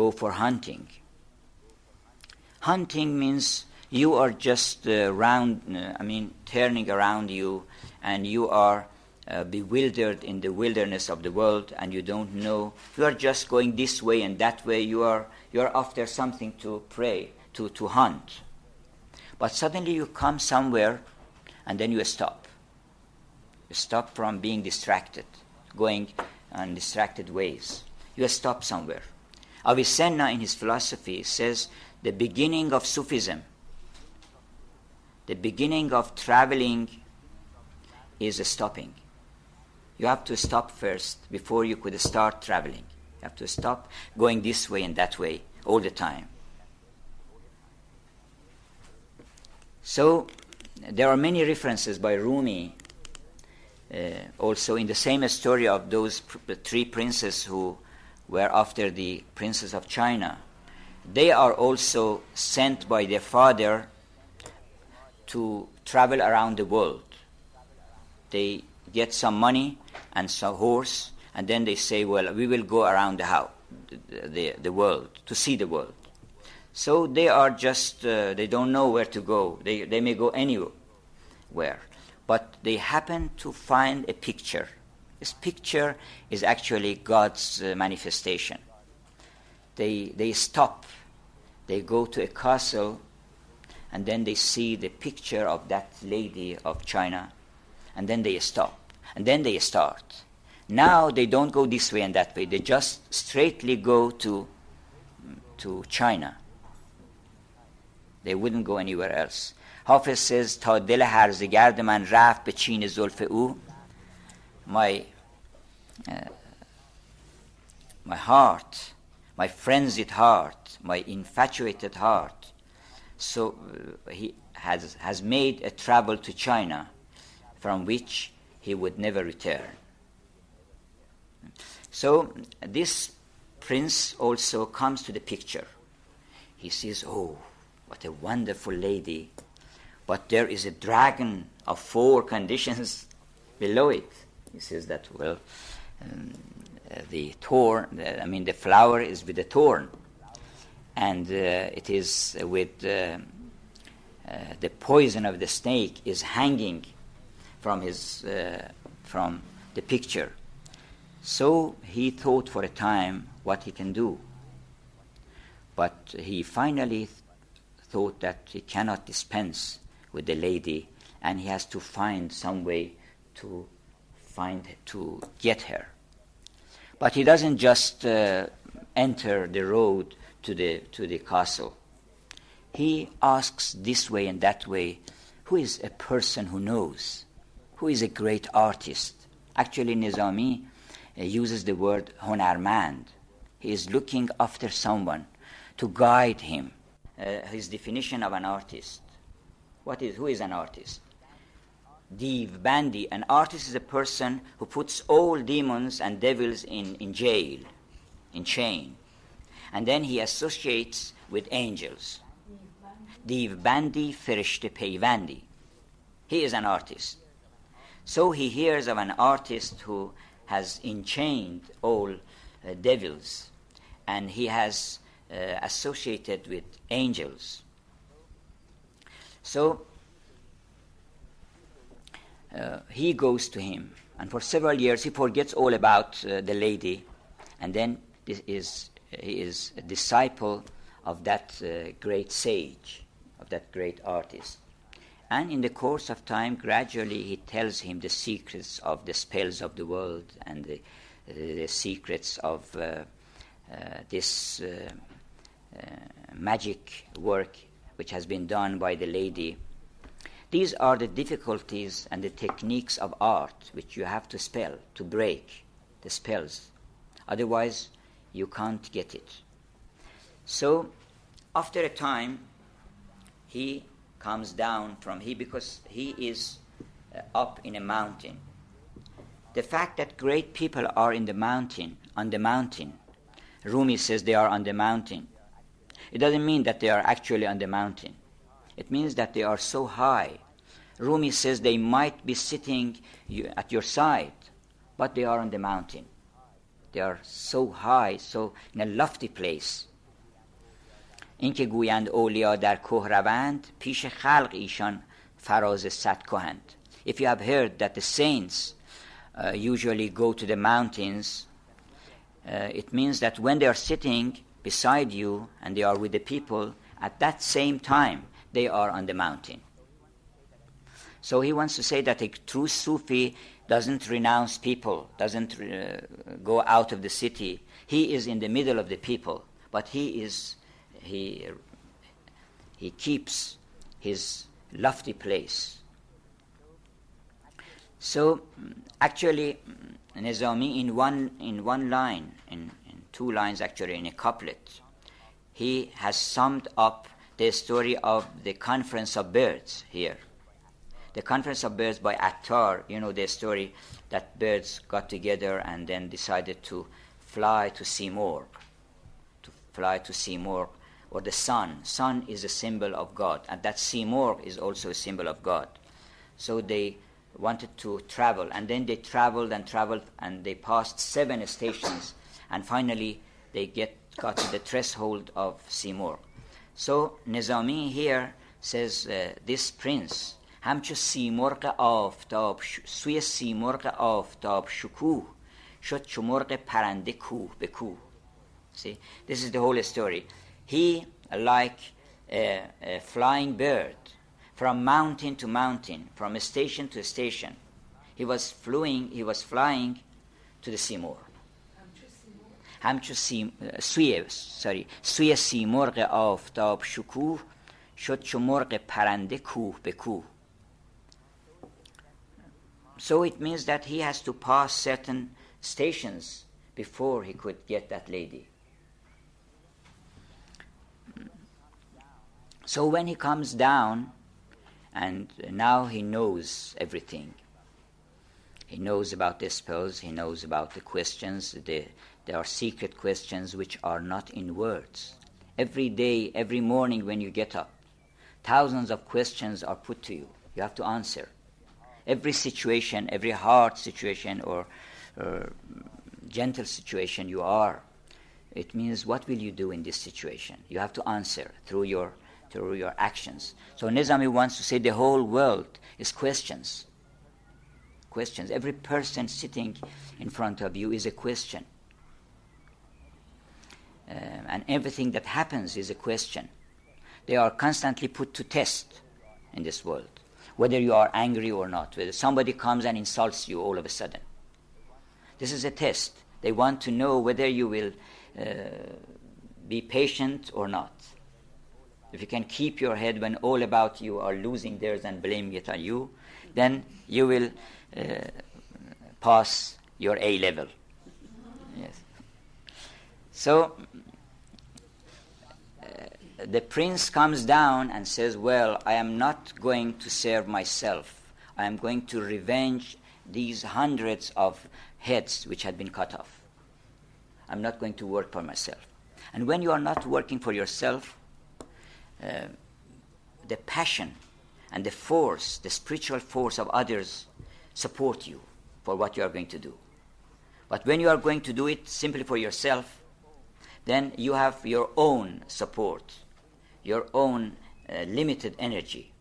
go for hunting. Hunting means you are just uh, round, uh, I mean, turning around you, and you are uh, bewildered in the wilderness of the world, and you don't know. You are just going this way and that way. You are you are after something to prey, to, to hunt. But suddenly you come somewhere, and then you stop. You stop from being distracted, going on distracted ways. You stop somewhere. Avicenna, in his philosophy, says the beginning of Sufism, the beginning of traveling is stopping. You have to stop first before you could start traveling. You have to stop going this way and that way all the time. So, there are many references by Rumi, uh, also in the same story of those pr- three princes who were after the princess of China. They are also sent by their father to travel around the world. They get some money and some horse, and then they say, well, we will go around the, house, the, the, the world, to see the world. So they are just, uh, they don't know where to go. They they may go anywhere. But they happen to find a picture. This picture is actually God's uh, manifestation. They they stop. They go to a castle, and then they see the picture of that lady of China. And then they stop. And then they start. Now they don't go this way and that way. They just straightly go to to China. They wouldn't go anywhere else. Hafiz says, تا دل هرزگرد من رفت به چین زلف او. My, uh, my heart my frenzied heart, my infatuated heart. So uh, he has, has made a travel to China from which he would never return. So this prince also comes to the picture. He says, oh, what a wonderful lady, but there is a dragon of four conditions below it. He says that, well, um, the thorn, I mean the flower is with a thorn, and uh, it is with uh, uh, the poison of the snake is hanging from his uh, from the picture. So he thought for a time what he can do, but he finally th- thought that he cannot dispense with the lady, and he has to find some way to find to get her. But he doesn't just uh, enter the road to the to the castle. He asks this way and that way, who is a person who knows, who is a great artist. Actually, Nizami uh, uses the word honarmand. He is looking after someone to guide him. Uh, his definition of an artist. What is who is an artist? Devbandi. An artist is a person who puts all demons and devils in, in jail, in chain. And then he associates with angels. Devbandi, ferishte peyvandi. He is an artist. So he hears of an artist who has enchained all uh, devils, and he has uh, associated with angels. So Uh, he goes to him, and for several years he forgets all about uh, the lady, and then this is, he is a disciple of that uh, great sage, of that great artist. And in the course of time, gradually he tells him the secrets of the spells of the world and the, the, the secrets of uh, uh, this uh, uh, magic work which has been done by the lady. These are the difficulties and the techniques of art which you have to spell, to break the spells. Otherwise, you can't get it. So, after a time, he comes down from he because he is uh, up in a mountain. The fact that great people are in the mountain, on the mountain, Rumi says they are on the mountain. It doesn't mean that they are actually on the mountain. It means that they are so high. Rumi says they might be sitting at your side, but they are on the mountain. They are so high, so in a lofty place. اینکه گویند اولیا در کوه روند پیش خلق ایشان فراز صد کهند. If you have heard that the saints uh, usually go to the mountains, uh, it means that when they are sitting beside you and they are with the people, at that same time they are on the mountain. So he wants to say that a true Sufi doesn't renounce people, doesn't uh, go out of the city. He is in the middle of the people, but he is he he keeps his lofty place. So actually, Nizami in one in one line, in, in two lines actually, in a couplet, he has summed up the story of the Conference of Birds here. The Conference of Birds by Attar, you know the story that birds got together and then decided to fly to Simorgh, to fly to Simorgh, or the sun. Sun is a symbol of God, and that Simorgh is also a symbol of God. So they wanted to travel, and then they traveled and traveled, and they passed seven stations, and finally they get got to the threshold of Simorgh. So Nizami here says uh, this prince همچو سیمرغ آفتاب سوی سیمرغ آفتاب شکوه شد چو مرغ پرنده کوه به کوه. See, this is the whole story. He, like a, a flying bird, from mountain to mountain, from station to station, he was flying. He was flying to the Simorgh. همچو سی... سوی سوری سوی سیمرغ آفتاب شکوه شد چو مرغ پرنده کوه به کوه. So it means that he has to pass certain stations before he could get that lady. So when he comes down, and now he knows everything. He knows about the spells, he knows about the questions. The, there are secret questions which are not in words. Every day, every morning when you get up, thousands of questions are put to you. You have to answer. Every situation, every hard situation or, or gentle situation you are, it means what will you do in this situation? You have to answer through your through your actions. So Nizami wants to say the whole world is questions. Questions. Every person sitting in front of you is a question. Uh, and everything that happens is a question. They are constantly put to test in this world, whether you are angry or not, whether somebody comes and insults you all of a sudden. This is a test. They want to know whether you will uh, be patient or not. If you can keep your head when all about you are losing theirs and blaming it on you, then you will uh, pass your A-level. Yes. So uh, the prince comes down and says, well, I am not going to serve myself. I am going to revenge these hundreds of heads which had been cut off. I'm not going to work for myself. And when you are not working for yourself, uh, the passion and the force, the spiritual force of others support you for what you are going to do. But when you are going to do it simply for yourself, then you have your own support, your own uh, limited energy.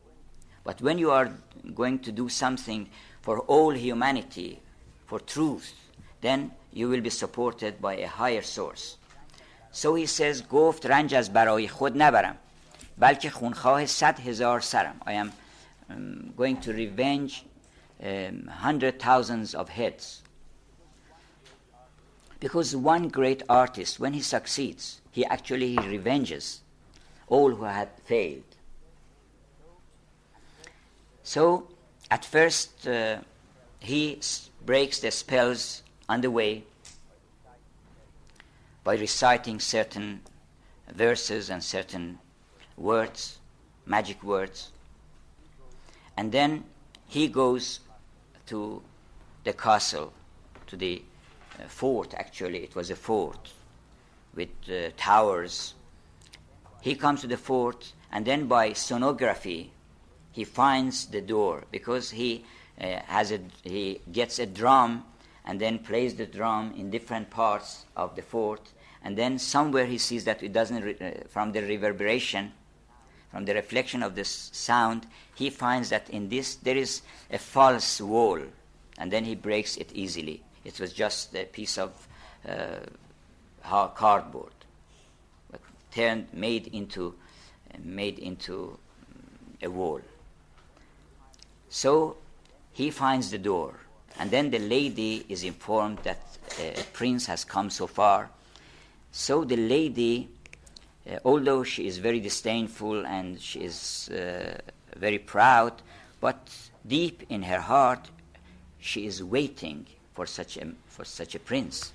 But when you are going to do something for all humanity, for truth, then you will be supported by a higher source. So he says, گفت رنج از برای خود نبرم بلکه خونخواه صد هزار سرم. I am um, going to revenge um, hundred thousands of heads. Because one great artist, when he succeeds, he actually he revenges all who had failed. So, at first, uh, he s- breaks the spells on the way by reciting certain verses and certain words, magic words. And then he goes to the castle, to the A fort, actually, it was a fort with uh, towers. He comes to the fort, and then by sonography, he finds the door because he uh, has a he gets a drum and then plays the drum in different parts of the fort, and then somewhere he sees that it doesn't re- uh, from the reverberation, from the reflection of this sound, he finds that in this there is a false wall, and then he breaks it easily. It was just a piece of uh, cardboard, but turned, made into, made into a wall. So he finds the door, and then the lady is informed that uh, a prince has come so far. So the lady, uh, although she is very disdainful and she is uh, very proud, but deep in her heart, she is waiting for such a for such a prince.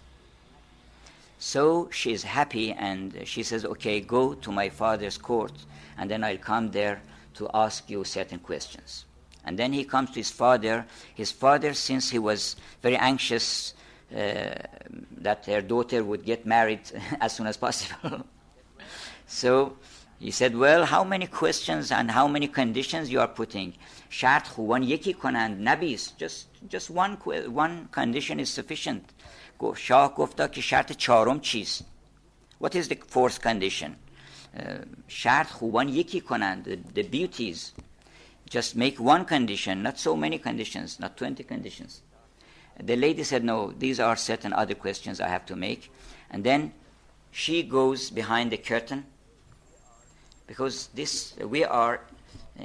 So she is happy and she says, okay, go to my father's court and then I'll come there to ask you certain questions. And then he comes to his father. His father, since he was very anxious uh, that her daughter would get married as soon as possible, so he said, well, how many questions and how many conditions you are putting? Shart khuwan yeki konand nabis. Just just one one condition is sufficient. Shah gofta ki shart charom chist? What is the fourth condition? Shart khuwan yeki konand, the beauties. Just make one condition, not so many conditions, not twenty conditions. The lady said, no, these are certain other questions I have to make. And then she goes behind the curtain, because this we are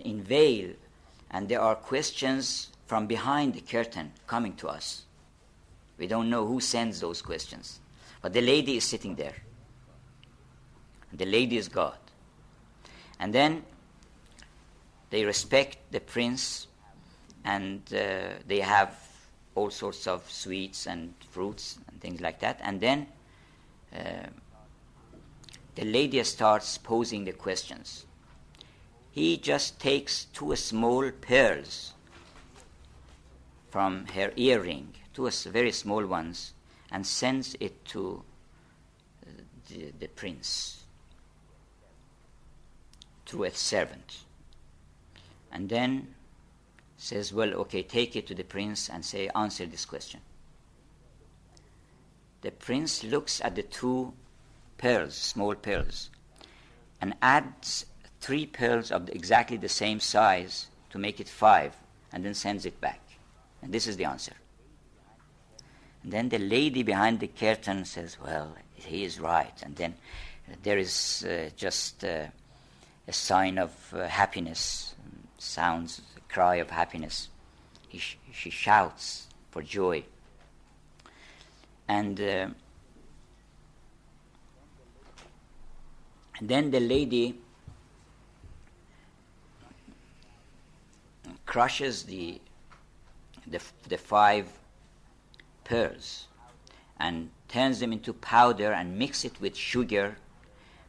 in veil, and there are questions from behind the curtain coming to us. We don't know who sends those questions. But the lady is sitting there. The lady is God. And then they respect the prince, and uh, they have all sorts of sweets and fruits and things like that. And then Uh, the lady starts posing the questions. he just takes two small pearls from her earring, two very small ones, and sends it to the, the prince through a servant. And then says, well, okay, take it to the prince and say, answer this question. The prince looks at the two pearls, small pearls, and adds three pearls of exactly the same size to make it five, and then sends it back. And this is the answer. And then the lady behind the curtain says, well, he is right. And then there is uh, just uh, a sign of uh, happiness, sounds, a cry of happiness. He sh- she shouts for joy. And, uh, and then the lady crushes the, the the five pearls and turns them into powder and mix it with sugar,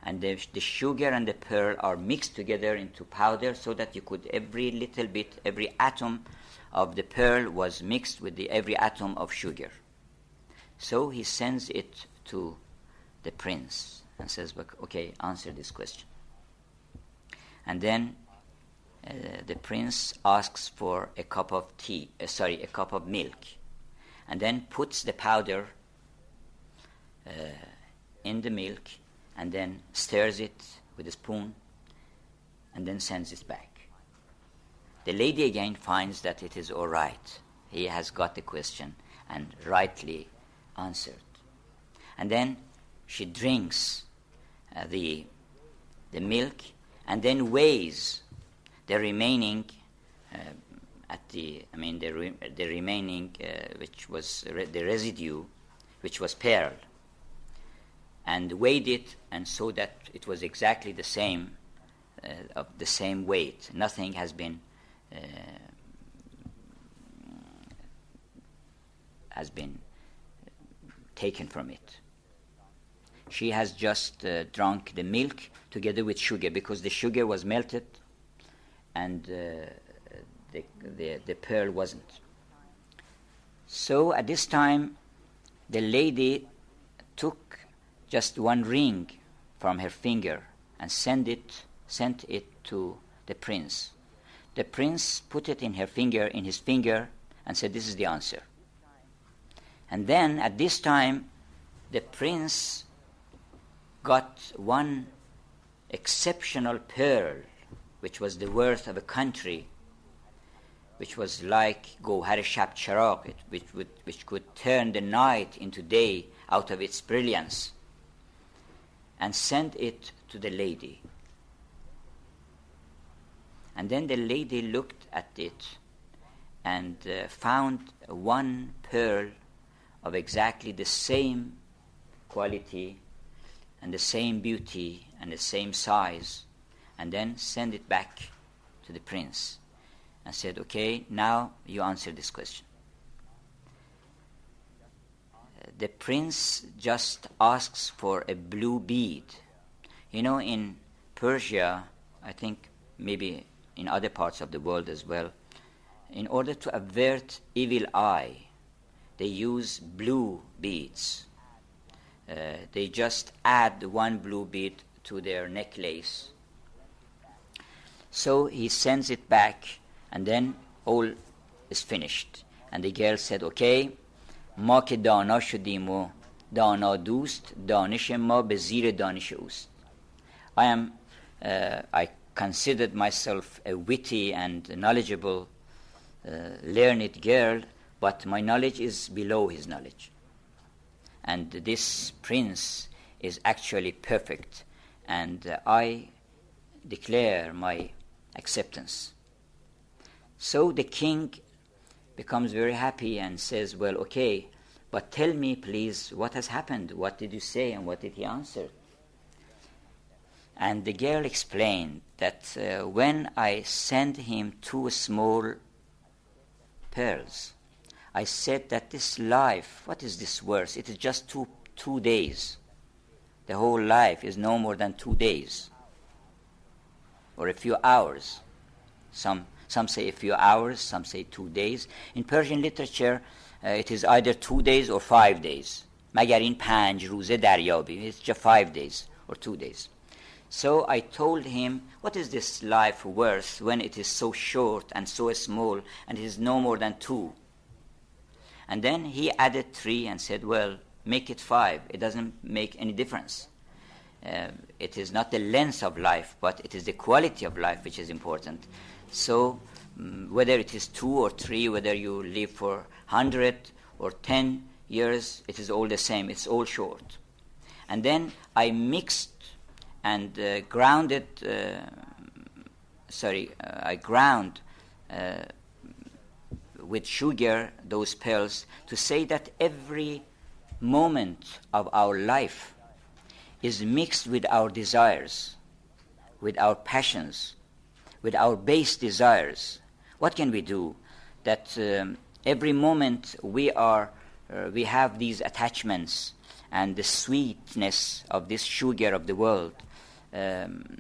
and the, the sugar and the pearl are mixed together into powder, so that you could every little bit, every atom of the pearl was mixed with the every atom of sugar. So he sends it to the prince and says, okay, answer this question. And then uh, the prince asks for a cup of tea, uh, sorry, a cup of milk, and then puts the powder uh, in the milk and then stirs it with a spoon and then sends it back. The lady again finds that it is all right. He has got the question and rightly answered. And then she drinks uh, the the milk and then weighs the remaining uh, at the I mean the re- the remaining uh, which was re- the residue, which was pearl, and weighed it, and so that it was exactly the same uh, of the same weight. Nothing has been uh, has been taken from it. She has just uh, drunk the milk together with sugar, because the sugar was melted and uh, the, the the pearl wasn't. So at this time the lady took just one ring from her finger and sent it sent it to the prince. The prince put it in her finger in his finger and said, this is the answer. And then, at this time, the prince got one exceptional pearl, which was the worth of a country, which was like Gawhar Shab Charaq, which would, which could turn the night into day out of its brilliance, and sent it to the lady. And then the lady looked at it and uh, found one pearl of exactly the same quality and the same beauty and the same size, and then send it back to the prince and said, okay, now you answer this question. The prince just asks for a blue bead. You know, in Persia, I think maybe in other parts of the world as well, in order to avert evil eye, they use blue beads. Uh, they just add one blue bead to their necklace. So he sends it back, and then all is finished. And the girl said, okay, ما که دانا شدیم و دانا دوست دانش ما به زیر دانش اوست. I am, uh, I considered myself a witty and knowledgeable, uh, learned girl, but my knowledge is below his knowledge. And this prince is actually perfect, and uh, I declare my acceptance. So the king becomes very happy and says, well, okay, but tell me, please, what has happened? What did you say, and what did he answer? And the girl explained that uh, when I sent him two small pearls, I said that this life, what is this worth? It is just two two days. The whole life is no more than two days. or a few hours. Some, some say a few hours, some say two days. In Persian literature, uh, it is either two days or five days. مگر این پنج روزه دریابی. It's just five days or two days. So I told him, what is this life worth when it is so short and so small and it is no more than two? And then he added three and said, well, make it five. It doesn't make any difference. Uh, it is not the length of life, but it is the quality of life which is important. So um, whether it is two or three, whether you live for one hundred or ten years, it is all the same. It's all short. And then I mixed and uh, grounded, uh, sorry, uh, I ground uh, with sugar those pills to say that every moment of our life is mixed with our desires, with our passions, with our base desires. What can we do? That um, every moment we are, uh, we have these attachments and the sweetness of this sugar of the world um,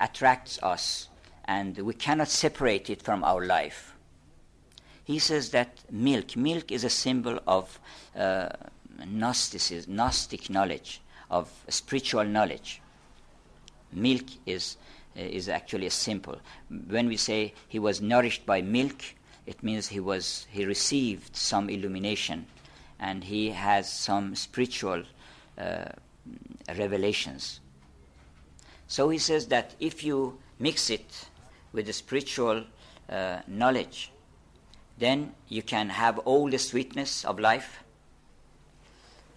attracts us, and we cannot separate it from our life. He says that milk, milk is a symbol of uh, Gnosticism, Gnostic knowledge, of spiritual knowledge. Milk is uh, is actually a symbol. When we say he was nourished by milk, it means he was he received some illumination, and he has some spiritual uh, revelations. So he says that if you mix it with the spiritual uh, knowledge, then you can have all the sweetness of life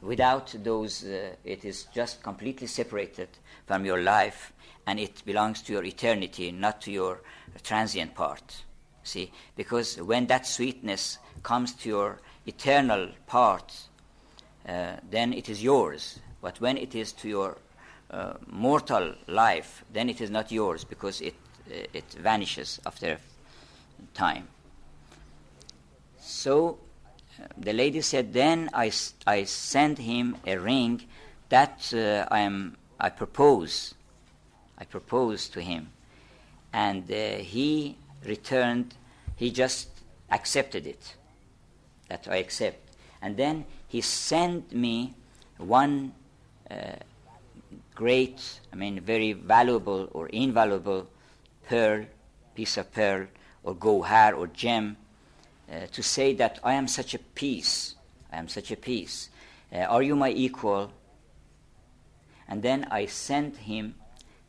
without those, uh, it is just completely separated from your life, and it belongs to your eternity, not to your transient part. See, because when that sweetness comes to your eternal part, uh, then it is yours. But when it is to your uh, mortal life, then it is not yours, because it it vanishes after time. So uh, the lady said, then I, I send him a ring that uh, I am I propose I propose to him, and uh, he returned. He just accepted it, that I accept. And then he sent me one uh, great, I mean, very valuable or invaluable pearl, piece of pearl, or gohar or gem, uh, to say that I am such a piece, I am such a piece. Uh, are you my equal? And then I sent him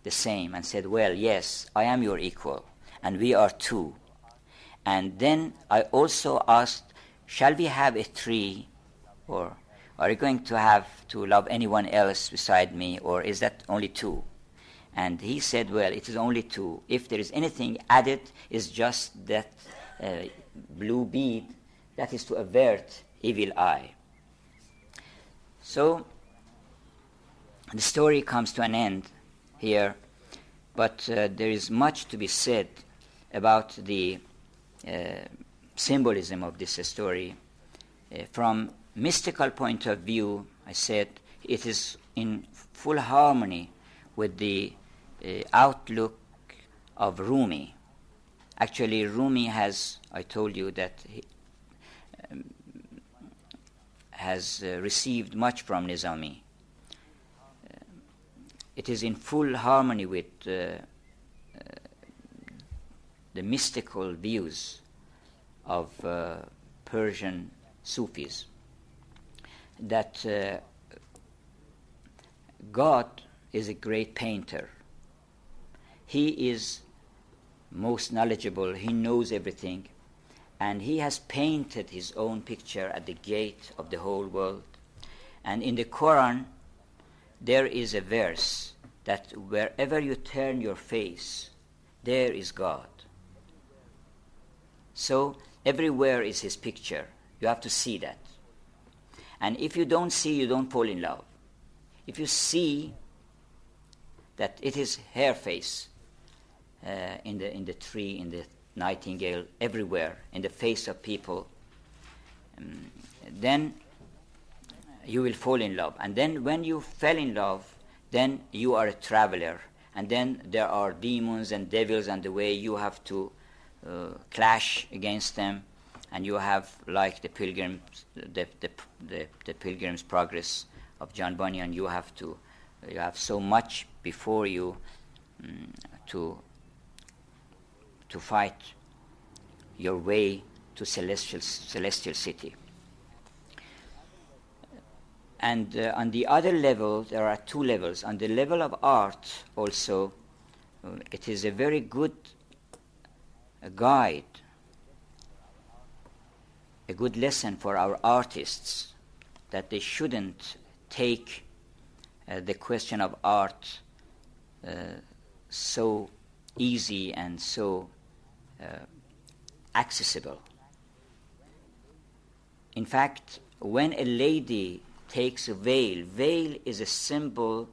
the same and said, well, yes, I am your equal, and we are two. And then I also asked, shall we have a tree, or are you going to have to love anyone else beside me, or is that only two? And he said, well, it is only two. If there is anything added, it's just that uh, blue bead that is to avert evil eye. So the story comes to an end here, but uh, there is much to be said about the Uh, symbolism of this story. Uh, from mystical point of view, I said it is in full harmony with the uh, outlook of Rumi. Actually, Rumi has, I told you that he um, has uh, received much from Nizami. Uh, it is in full harmony with uh, uh, the mystical views of uh, Persian Sufis, that uh, God is a great painter. He is most knowledgeable, he knows everything, and he has painted his own picture at the gate of the whole world. And in the Quran, there is a verse that wherever you turn your face, there is God. So everywhere is his picture. You have to see that. And if you don't see, you don't fall in love. If you see that it is her face uh, in the in the tree, in the nightingale, everywhere, in the face of people, um, then you will fall in love. And then when you fell in love, then you are a traveler, And then there are demons and devils and the way you have to uh, clash against them, and you have, like the pilgrims, the the, the the Pilgrim's Progress of John Bunyan, you have to, you have so much before you um, to to fight your way to celestial celestial city. And uh, on the other level, there are two levels. On the level of art, also, uh, it is a very good uh, guide, a good lesson for our artists, that they shouldn't take uh, the question of art uh, so easy and so uh, accessible. In fact, when a lady takes a veil. Veil is a symbol.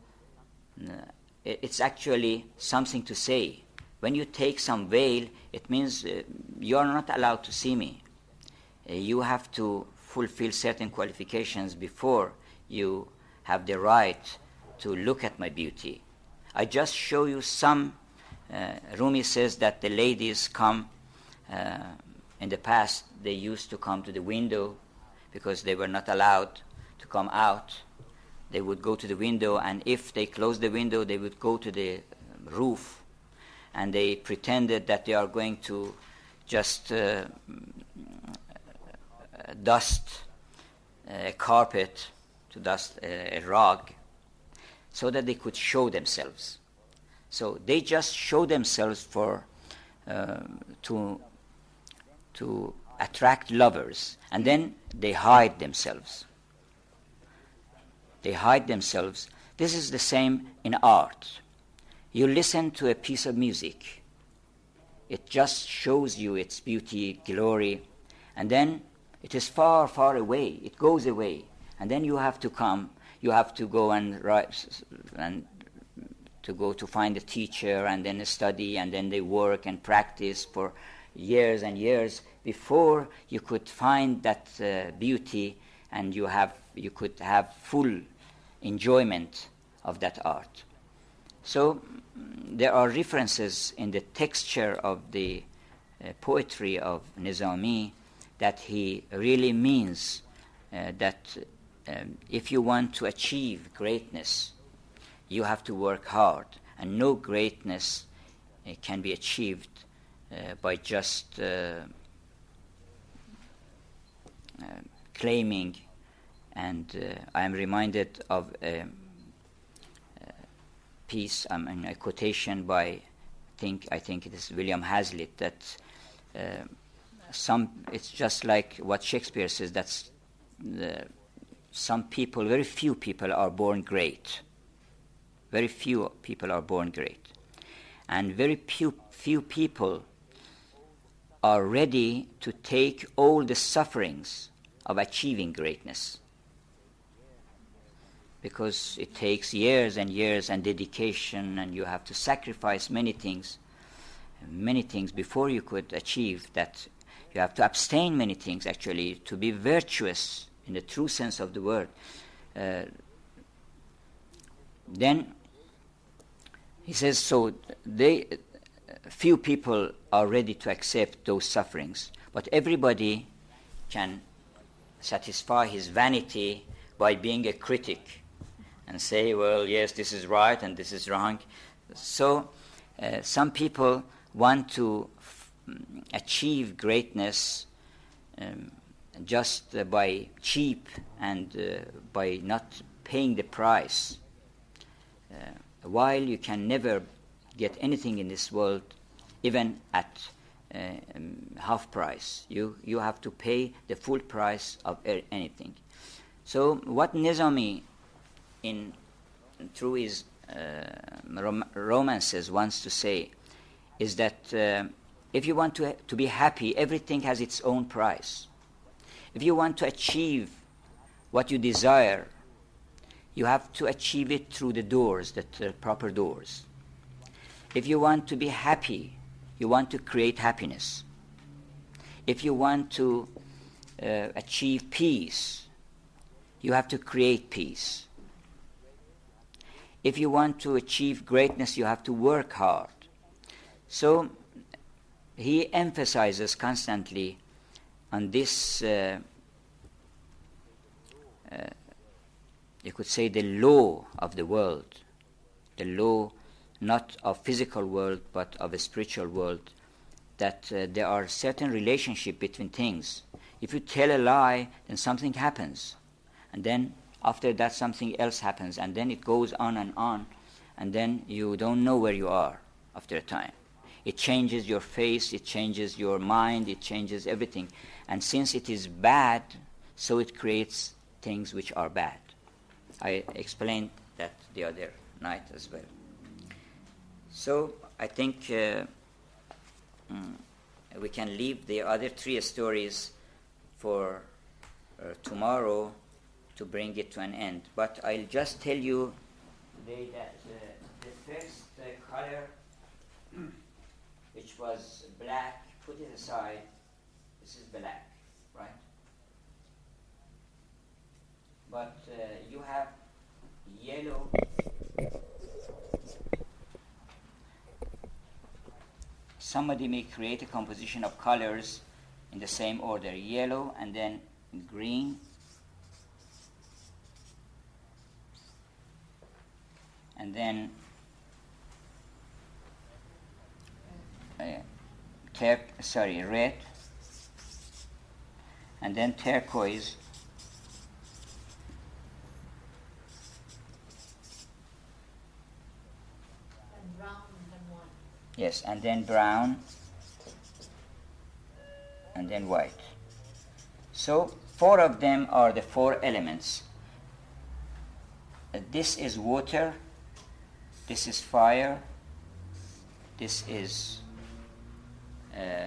It's actually something to say. When you take some veil, it means uh, you are not allowed to see me. Uh, you have to fulfill certain qualifications before you have the right to look at my beauty. I just show you some. Uh, Rumi says that the ladies come, uh, in the past, they used to come to the window because they were not allowed to come out. They would go to the window, and if they closed the window, they would go to the roof, and they pretended that they are going to just uh, dust a carpet, to dust a rug, so that they could show themselves. So they just show themselves for uh, to to attract lovers, and then they hide themselves. They hide themselves. This is the same in art. You listen to a piece of music. It just shows you its beauty, glory, and then it is far, far away. It goes away. And then you have to come. You have to go and, and to go to find a teacher, and then study, and then they work and practice for years and years before you could find that uh, beauty, and you have you could have full enjoyment of that art. So there are references in the texture of the uh, poetry of Nizami that he really means uh, that um, if you want to achieve greatness, you have to work hard, and no greatness uh, can be achieved uh, by just uh, uh, claiming. And uh, I am reminded of a, a piece, I mean, a quotation by, think I think it is William Hazlitt, that uh, some. It's just like what Shakespeare says, that uh, some people, very few people, are born great. Very few people are born great, and very few few people are ready to take all the sufferings of achieving greatness, because it takes years and years and dedication, and you have to sacrifice many things, many things before you could achieve that. You have to abstain many things, actually, to be virtuous in the true sense of the word. Uh, then he says, so they, few people are ready to accept those sufferings, but everybody can satisfy his vanity by being a critic and say, well, yes, this is right and this is wrong. So uh, some people want to f- achieve greatness um, just uh, by cheap and uh, by not paying the price, uh, while you can never get anything in this world, even at uh, um, half price. You, you have to pay the full price of er- anything. So what Nizami, in through his uh, rom- romances, wants to say is that uh, if you want to ha- to be happy, everything has its own price. If you want to achieve what you desire, you have to achieve it through the doors, the uh, proper doors. If you want to be happy, you want to create happiness. If you want to uh, achieve peace, you have to create peace. if you want to achieve greatness, you have to work hard. So he emphasizes constantly on this, uh, uh, you could say, the law of the world, the law not of physical world but of a spiritual world, that uh, there are certain relationship between things. If you tell a lie, then something happens, and then after that something else happens, and then it goes on and on, and then you don't know where you are after a time. It changes your face, it changes your mind, it changes everything. And since it is bad, so it creates things which are bad. I explained that the other night as well. So I think uh, we can leave the other three stories for uh, tomorrow to bring it to an end. But I'll just tell you today that uh, the first uh, color, which was black, put it aside. This is black, right? But uh, you have yellow. Somebody may create a composition of colors in the same order, yellow and then green, and then uh, ter- sorry, red, and then turquoise, and brown, and then white. Yes, and then brown, and then white. So four of them are the four elements. Uh, this is water. This is fire, this is uh,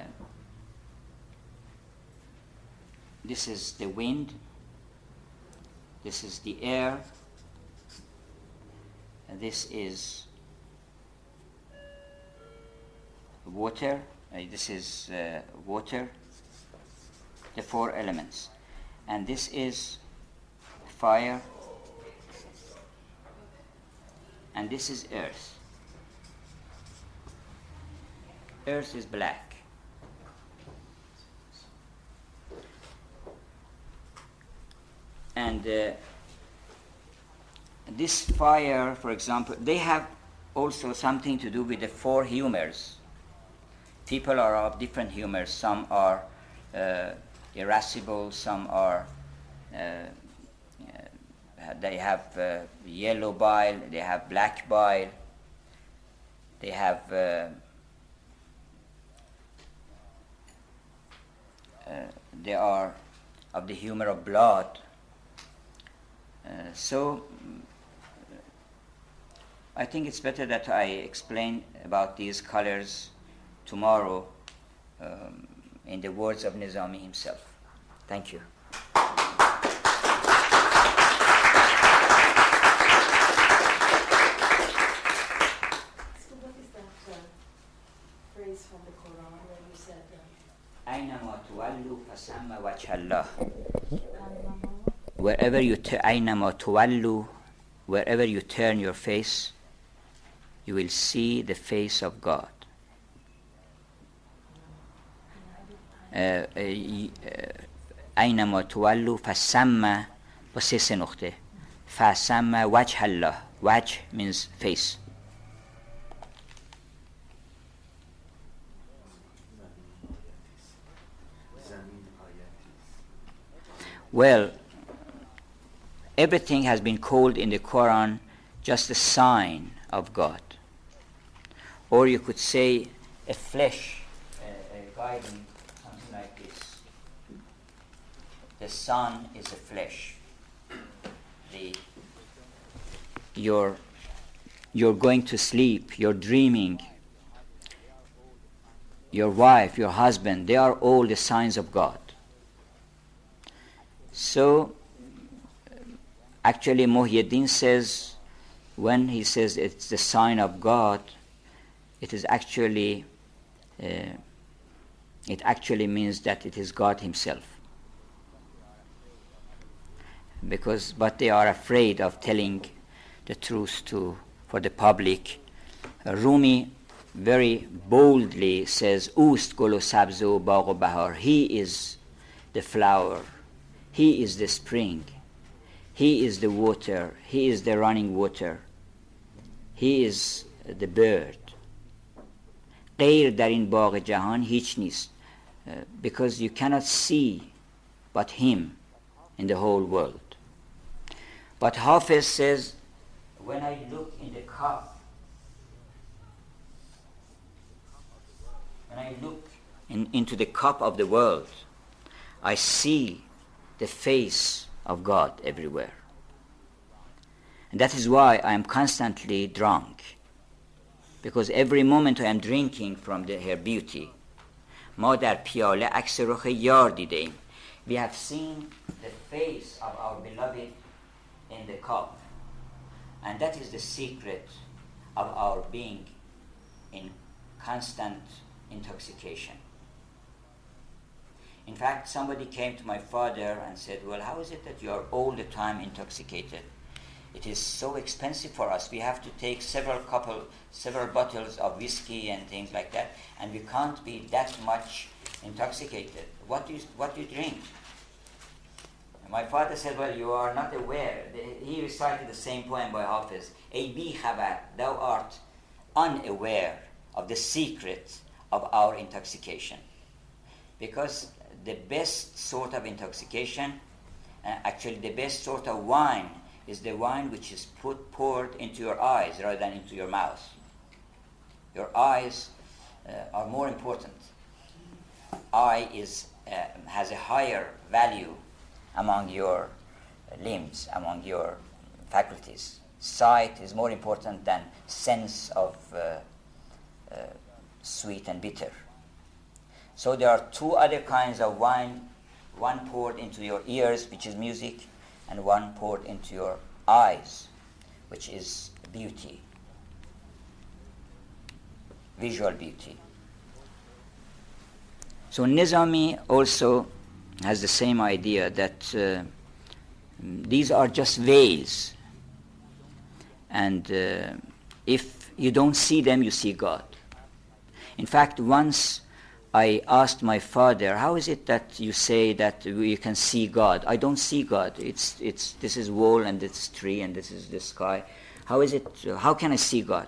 this is the wind, this is the air, this is water, uh, this is uh, water, the four elements, and this is fire, and this is earth. Earth is black. And uh, this fire, for example, they have also something to do with the four humors. People are of different humors. Some are uh, irascible, some are... Uh, they have uh, yellow bile, they have black bile, they have uh, uh, they are of the humor of blood. Uh, so I think it's better that I explain about these colors tomorrow um, in the words of Nizami himself. Thank you. Wherever you tu- wherever you turn your face, you will see the face of God. Aynama tuwallu fasamma basese nukhte. Fasamma wajh Allah. Wajh means face. Well, everything has been called in the Quran just a sign of God. Or you could say a flesh, a guiding, something like this. The sun is a flesh. The, you're, you're going to sleep, you're dreaming. Your wife, your husband, they are all the signs of God. So, actually Muhyiddin says, when he says it's the sign of God, it is actually, uh, it actually means that it is God himself. Because, but they are afraid of telling the truth to for the public. Uh, Rumi very boldly says, Ust golo sabzo bagh bahar. He is the flower. He is the spring. He is the water. He is the running water. He is the bird. Ghair dar in bagh jahan hich nist. Because you cannot see but him in the whole world. But Hafiz says, when I look in the cup, when I look in, into the cup of the world, I see the face of God everywhere. And that is why I am constantly drunk, because every moment I am drinking from the, her beauty. ما در پیاله عکس رخ یار دیدیم. We have seen the face of our beloved in the cup. And that is the secret of our being in constant intoxication. In fact, somebody came to my father and said, well, how is it that you are all the time intoxicated? It is so expensive for us. We have to take several couple, several bottles of whiskey and things like that, and we can't be that much intoxicated. What do you, what do you drink? And my father said, well, you are not aware. He recited the same poem by Hafiz. Ey bi khabar, thou art unaware of the secret of our intoxication. Because the best sort of intoxication, uh, actually the best sort of wine, is the wine which is put, poured into your eyes rather than into your mouth. Your eyes uh, are more important. Eye is, uh, has a higher value among your limbs, among your faculties. Sight is more important than sense of uh, uh, sweet and bitter. So there are two other kinds of wine, one poured into your ears, which is music, and one poured into your eyes, which is beauty, visual beauty. So Nizami also has the same idea that uh, these are just veils, and uh, if you don't see them, you see God. In fact, once I asked my father, how is it that you say that you can see God? I don't see God. It's, it's, this is wall and this tree and this is the sky. How is it, how can I see God?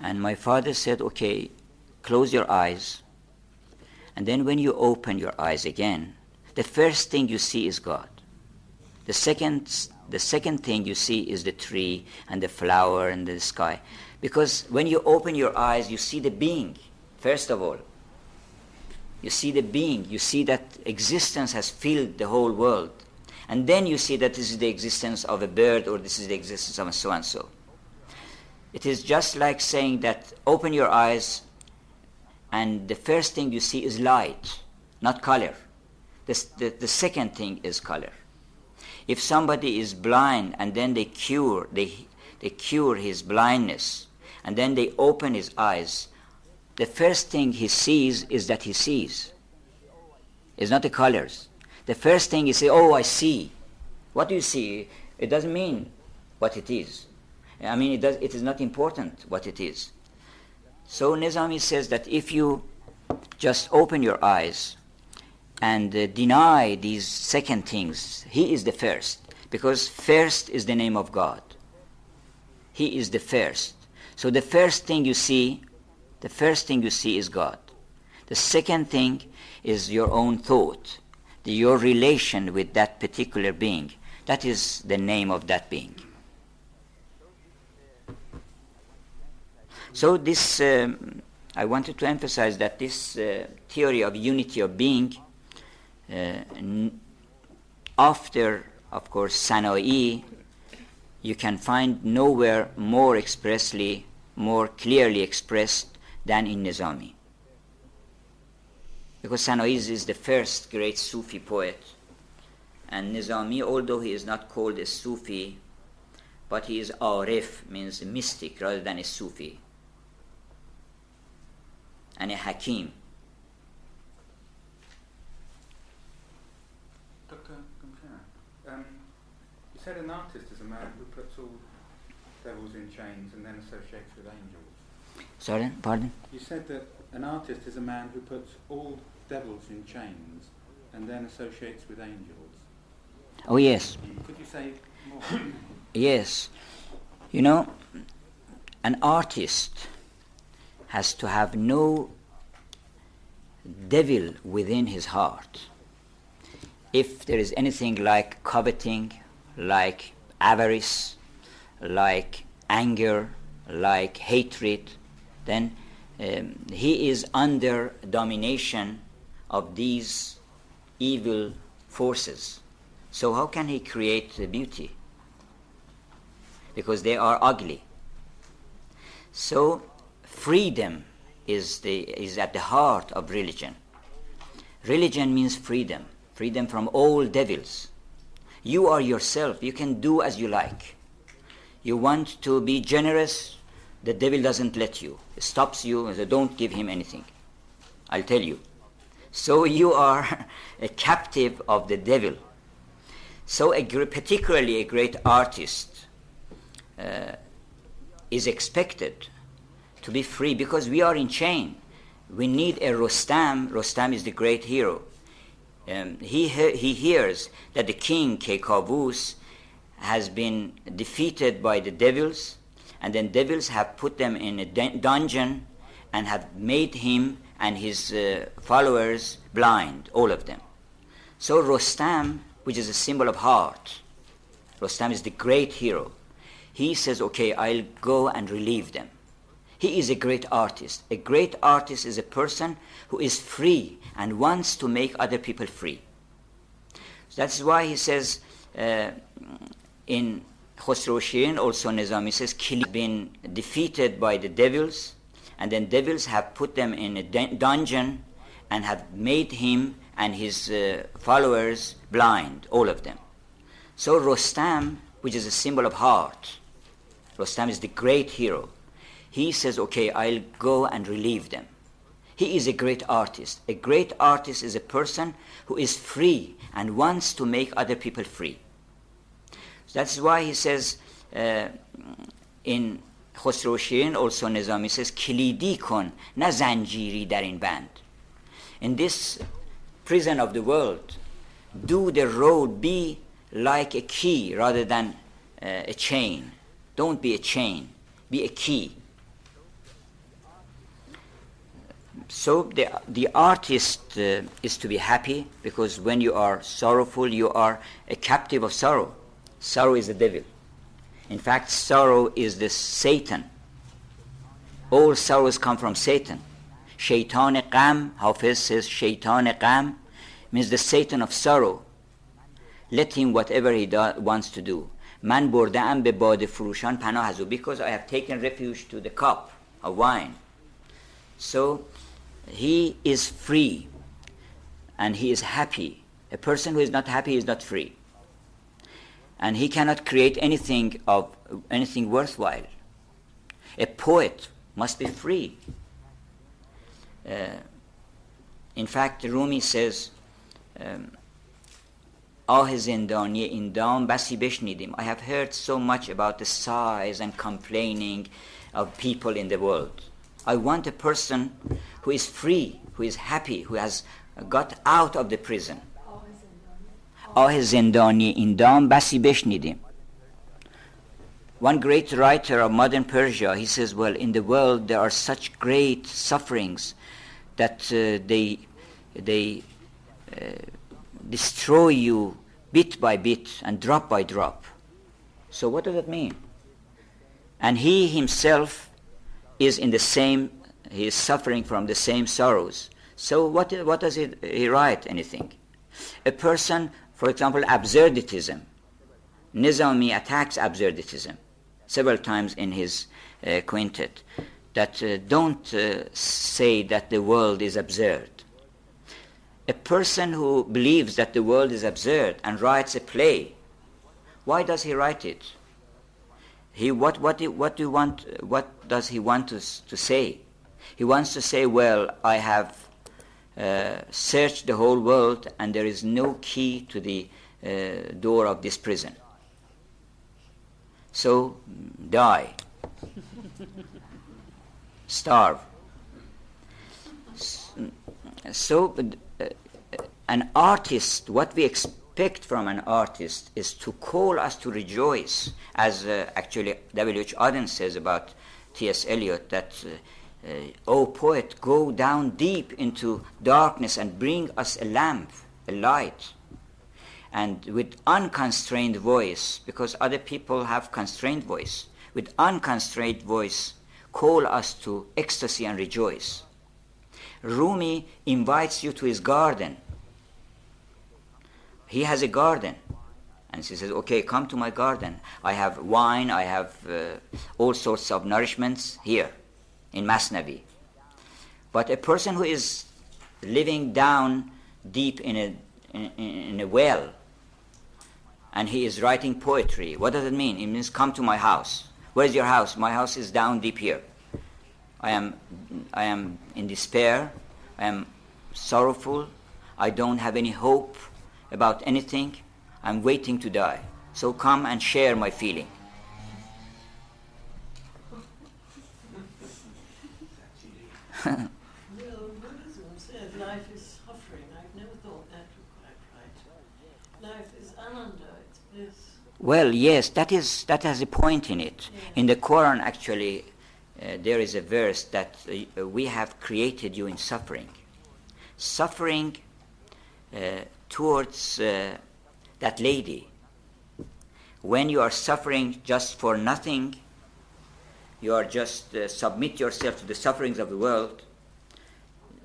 And my father said, okay, close your eyes. And then when you open your eyes again, the first thing you see is God. The second, the second thing you see is the tree and the flower and the sky. Because when you open your eyes, you see the being, first of all. You see the being, you see that existence has filled the whole world. And then you see that this is the existence of a bird, or this is the existence of a so-and-so. It is just like saying that open your eyes and the first thing you see is light, not color. The, the, the second thing is color. If somebody is blind and then they cure, they, they cure his blindness, and then they open his eyes, the first thing he sees is that he sees. It's not the colors. The first thing he says, oh, I see. What do you see? It doesn't mean what it is. I mean, it, does, it is not important what it is. So Nizami says that if you just open your eyes and uh, deny these second things, he is the first, because first is the name of God. He is the first. So the first thing you see The first thing you see is God. The second thing is your own thought, the, your relation with that particular being. That is the name of that being. So this, um, I wanted to emphasize that this uh, theory of unity of being, uh, n- after, of course, Sana'i, you can find nowhere more expressly, more clearly expressed than in Nizami. Because Sana'i is the first great Sufi poet, and Nizami, although he is not called a Sufi, but he is Arif, means a mystic rather than a Sufi, and a Hakim. Doctor Gumkar, um, you said an artist is a man who puts all devils in chains and then associates with angels. Sorry, pardon? You said that an artist is a man who puts all devils in chains and then associates with angels. Oh, yes. Could you say more? Yes. You know, an artist has to have no devil within his heart. If there is anything like coveting, like avarice, like anger, like hatred, then um, he is under domination of these evil forces. So how can he create the beauty? Because they are ugly. So freedom is the is at the heart of religion. Religion means freedom, freedom from all devils. You are yourself, you can do as you like. You want to be generous, the devil doesn't let you. It stops you, so don't give him anything. I'll tell you. So you are a captive of the devil. So a, particularly a great artist uh, is expected to be free, because we are in chain. We need a Rostam. Rostam is the great hero. Um, he, he hears that the king, Kekavus, has been defeated by the devils, and then devils have put them in a dun- dungeon and have made him and his uh, followers blind, all of them. So Rostam, which is a symbol of heart, Rostam is the great hero. He says, okay, I'll go and relieve them. He is a great artist. A great artist is a person who is free and wants to make other people free. That's why he says uh, in Khosrow Shirin, also Nizami says, Kili has been defeated by the devils, and then devils have put them in a dun- dungeon and have made him and his uh, followers blind, all of them. So Rostam, which is a symbol of heart, Rostam is the great hero. He says, okay, I'll go and relieve them. He is a great artist. A great artist is a person who is free and wants to make other people free. That's why he says uh, in Khosrow Shirin, also Nizami says, Kilidi kon, na zanjiri dar in band. In this prison of the world, do the road be like a key rather than uh, a chain. Don't be a chain, be a key. So the the artist uh, is to be happy, because when you are sorrowful, you are a captive of sorrow. Sorrow is the devil. In fact, sorrow is the Satan. All sorrows come from Satan. Shaitan Qam, Hafiz says, Shaitan Qam means the Satan of sorrow. Let him whatever he do, wants to do. Man bordeam be bade furushan panah hazu, because I have taken refuge to the cup of wine. So he is free and he is happy. A person who is not happy is not free. And he cannot create anything of anything worthwhile. A poet must be free. Uh, in fact, Rumi says, um, I have heard so much about the sighs and complaining of people in the world. I want a person who is free, who is happy, who has got out of the prison. One great writer of modern Persia, he says, well, in the world there are such great sufferings that uh, they, they uh, destroy you bit by bit and drop by drop. So what does that mean? And he himself is in the same, he is suffering from the same sorrows. So what what does he, he write anything? A person, for example, absurditism. Nizami attacks absurditism several times in his uh, quintet, that uh, don't uh, say that the world is absurd. A person who believes that the world is absurd and writes a play, why does he write it? He what what what do you want? What does he want to to say? He wants to say, well, I have uh, searched the whole world, and there is no key to the uh, door of this prison. So die, starve. So uh, an artist, what we expect from an artist is to call us to rejoice, as uh, actually W H Auden says about T S Eliot, that uh, Uh, O poet, go down deep into darkness and bring us a lamp, a light, and with unconstrained voice, because other people have constrained voice, with unconstrained voice, call us to ecstasy and rejoice. Rumi invites you to his garden. He has a garden. And she says, okay, come to my garden. I have wine, I have uh, all sorts of nourishments here. In Masnavi. But a person who is living down deep in a, in, in a well, and he is writing poetry, what does it mean? It means, come to my house. Where is your house? My house is down deep here. I am, I am in despair. I am sorrowful. I don't have any hope about anything. I'm waiting to die. So come and share my feeling. Well, Buddhism said life is suffering. I've never thought that was quite right. Life is ananda, it's bliss. Well, yes, that is that has a point in it. Yeah. In the Quran, actually, uh, there is a verse that uh, we have created you in suffering. Suffering uh, towards uh, that lady. When you are suffering just for nothing, you are just uh, submit yourself to the sufferings of the world.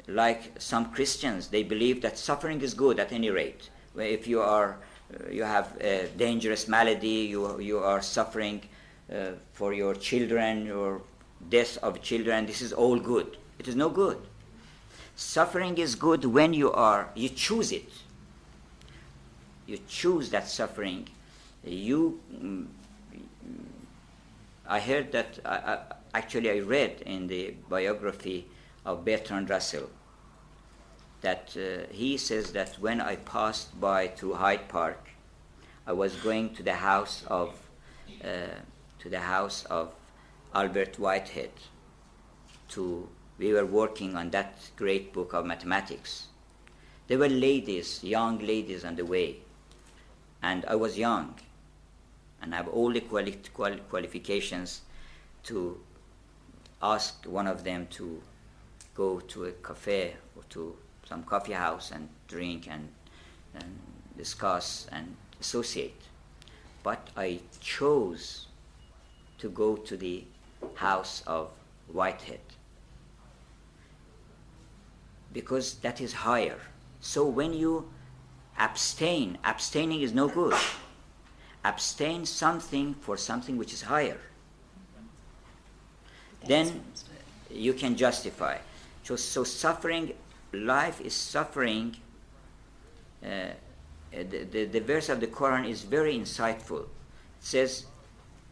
Like some Christians, they believe that suffering is good at any rate. Where if you are, uh, you have a dangerous malady, you you are suffering uh, for your children, your death of children. This is all good. It is no good. Suffering is good when you are you choose it. You choose that suffering. You. Mm, I heard that, uh, actually I read in the biography of Bertrand Russell that uh, he says that when I passed by to Hyde Park, I was going to the house of uh, to the house of Albert Whitehead. To we were working on that great book of mathematics. There were ladies, young ladies on the way, and I was young. And have all the quali- quali- qualifications to ask one of them to go to a cafe or to some coffee house and drink and, and discuss and associate. But I chose to go to the house of Whitehead because that is higher. So when you abstain, abstaining is no good. Abstain something for something which is higher. Then you can justify. So, so suffering, life is suffering. Uh, the, the, the verse of the Quran is very insightful. It says,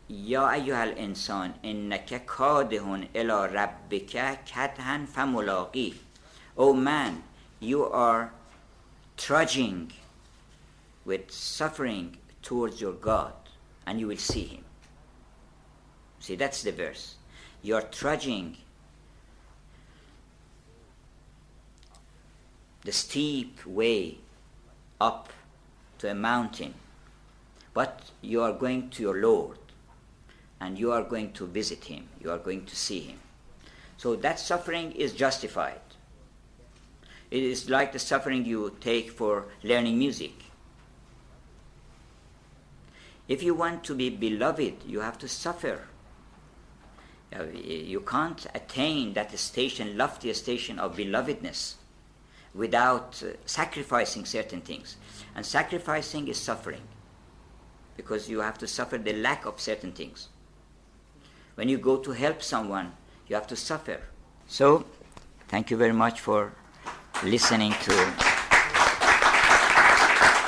Ya ayyuhal insan, innaka kadihun ila rabbika kadhan famulaqih. O man, you are trudging with suffering towards your God, and you will see him. See, that's the verse. You are trudging the steep way up to a mountain, but you are going to your Lord, and you are going to visit him, you are going to see him. So that suffering is justified. It is like the suffering you take for learning music. If you want to be beloved, you have to suffer. You can't attain that station, lofty station of belovedness without uh, sacrificing certain things. And sacrificing is suffering because you have to suffer the lack of certain things. When you go to help someone, you have to suffer. So, thank you very much for listening to...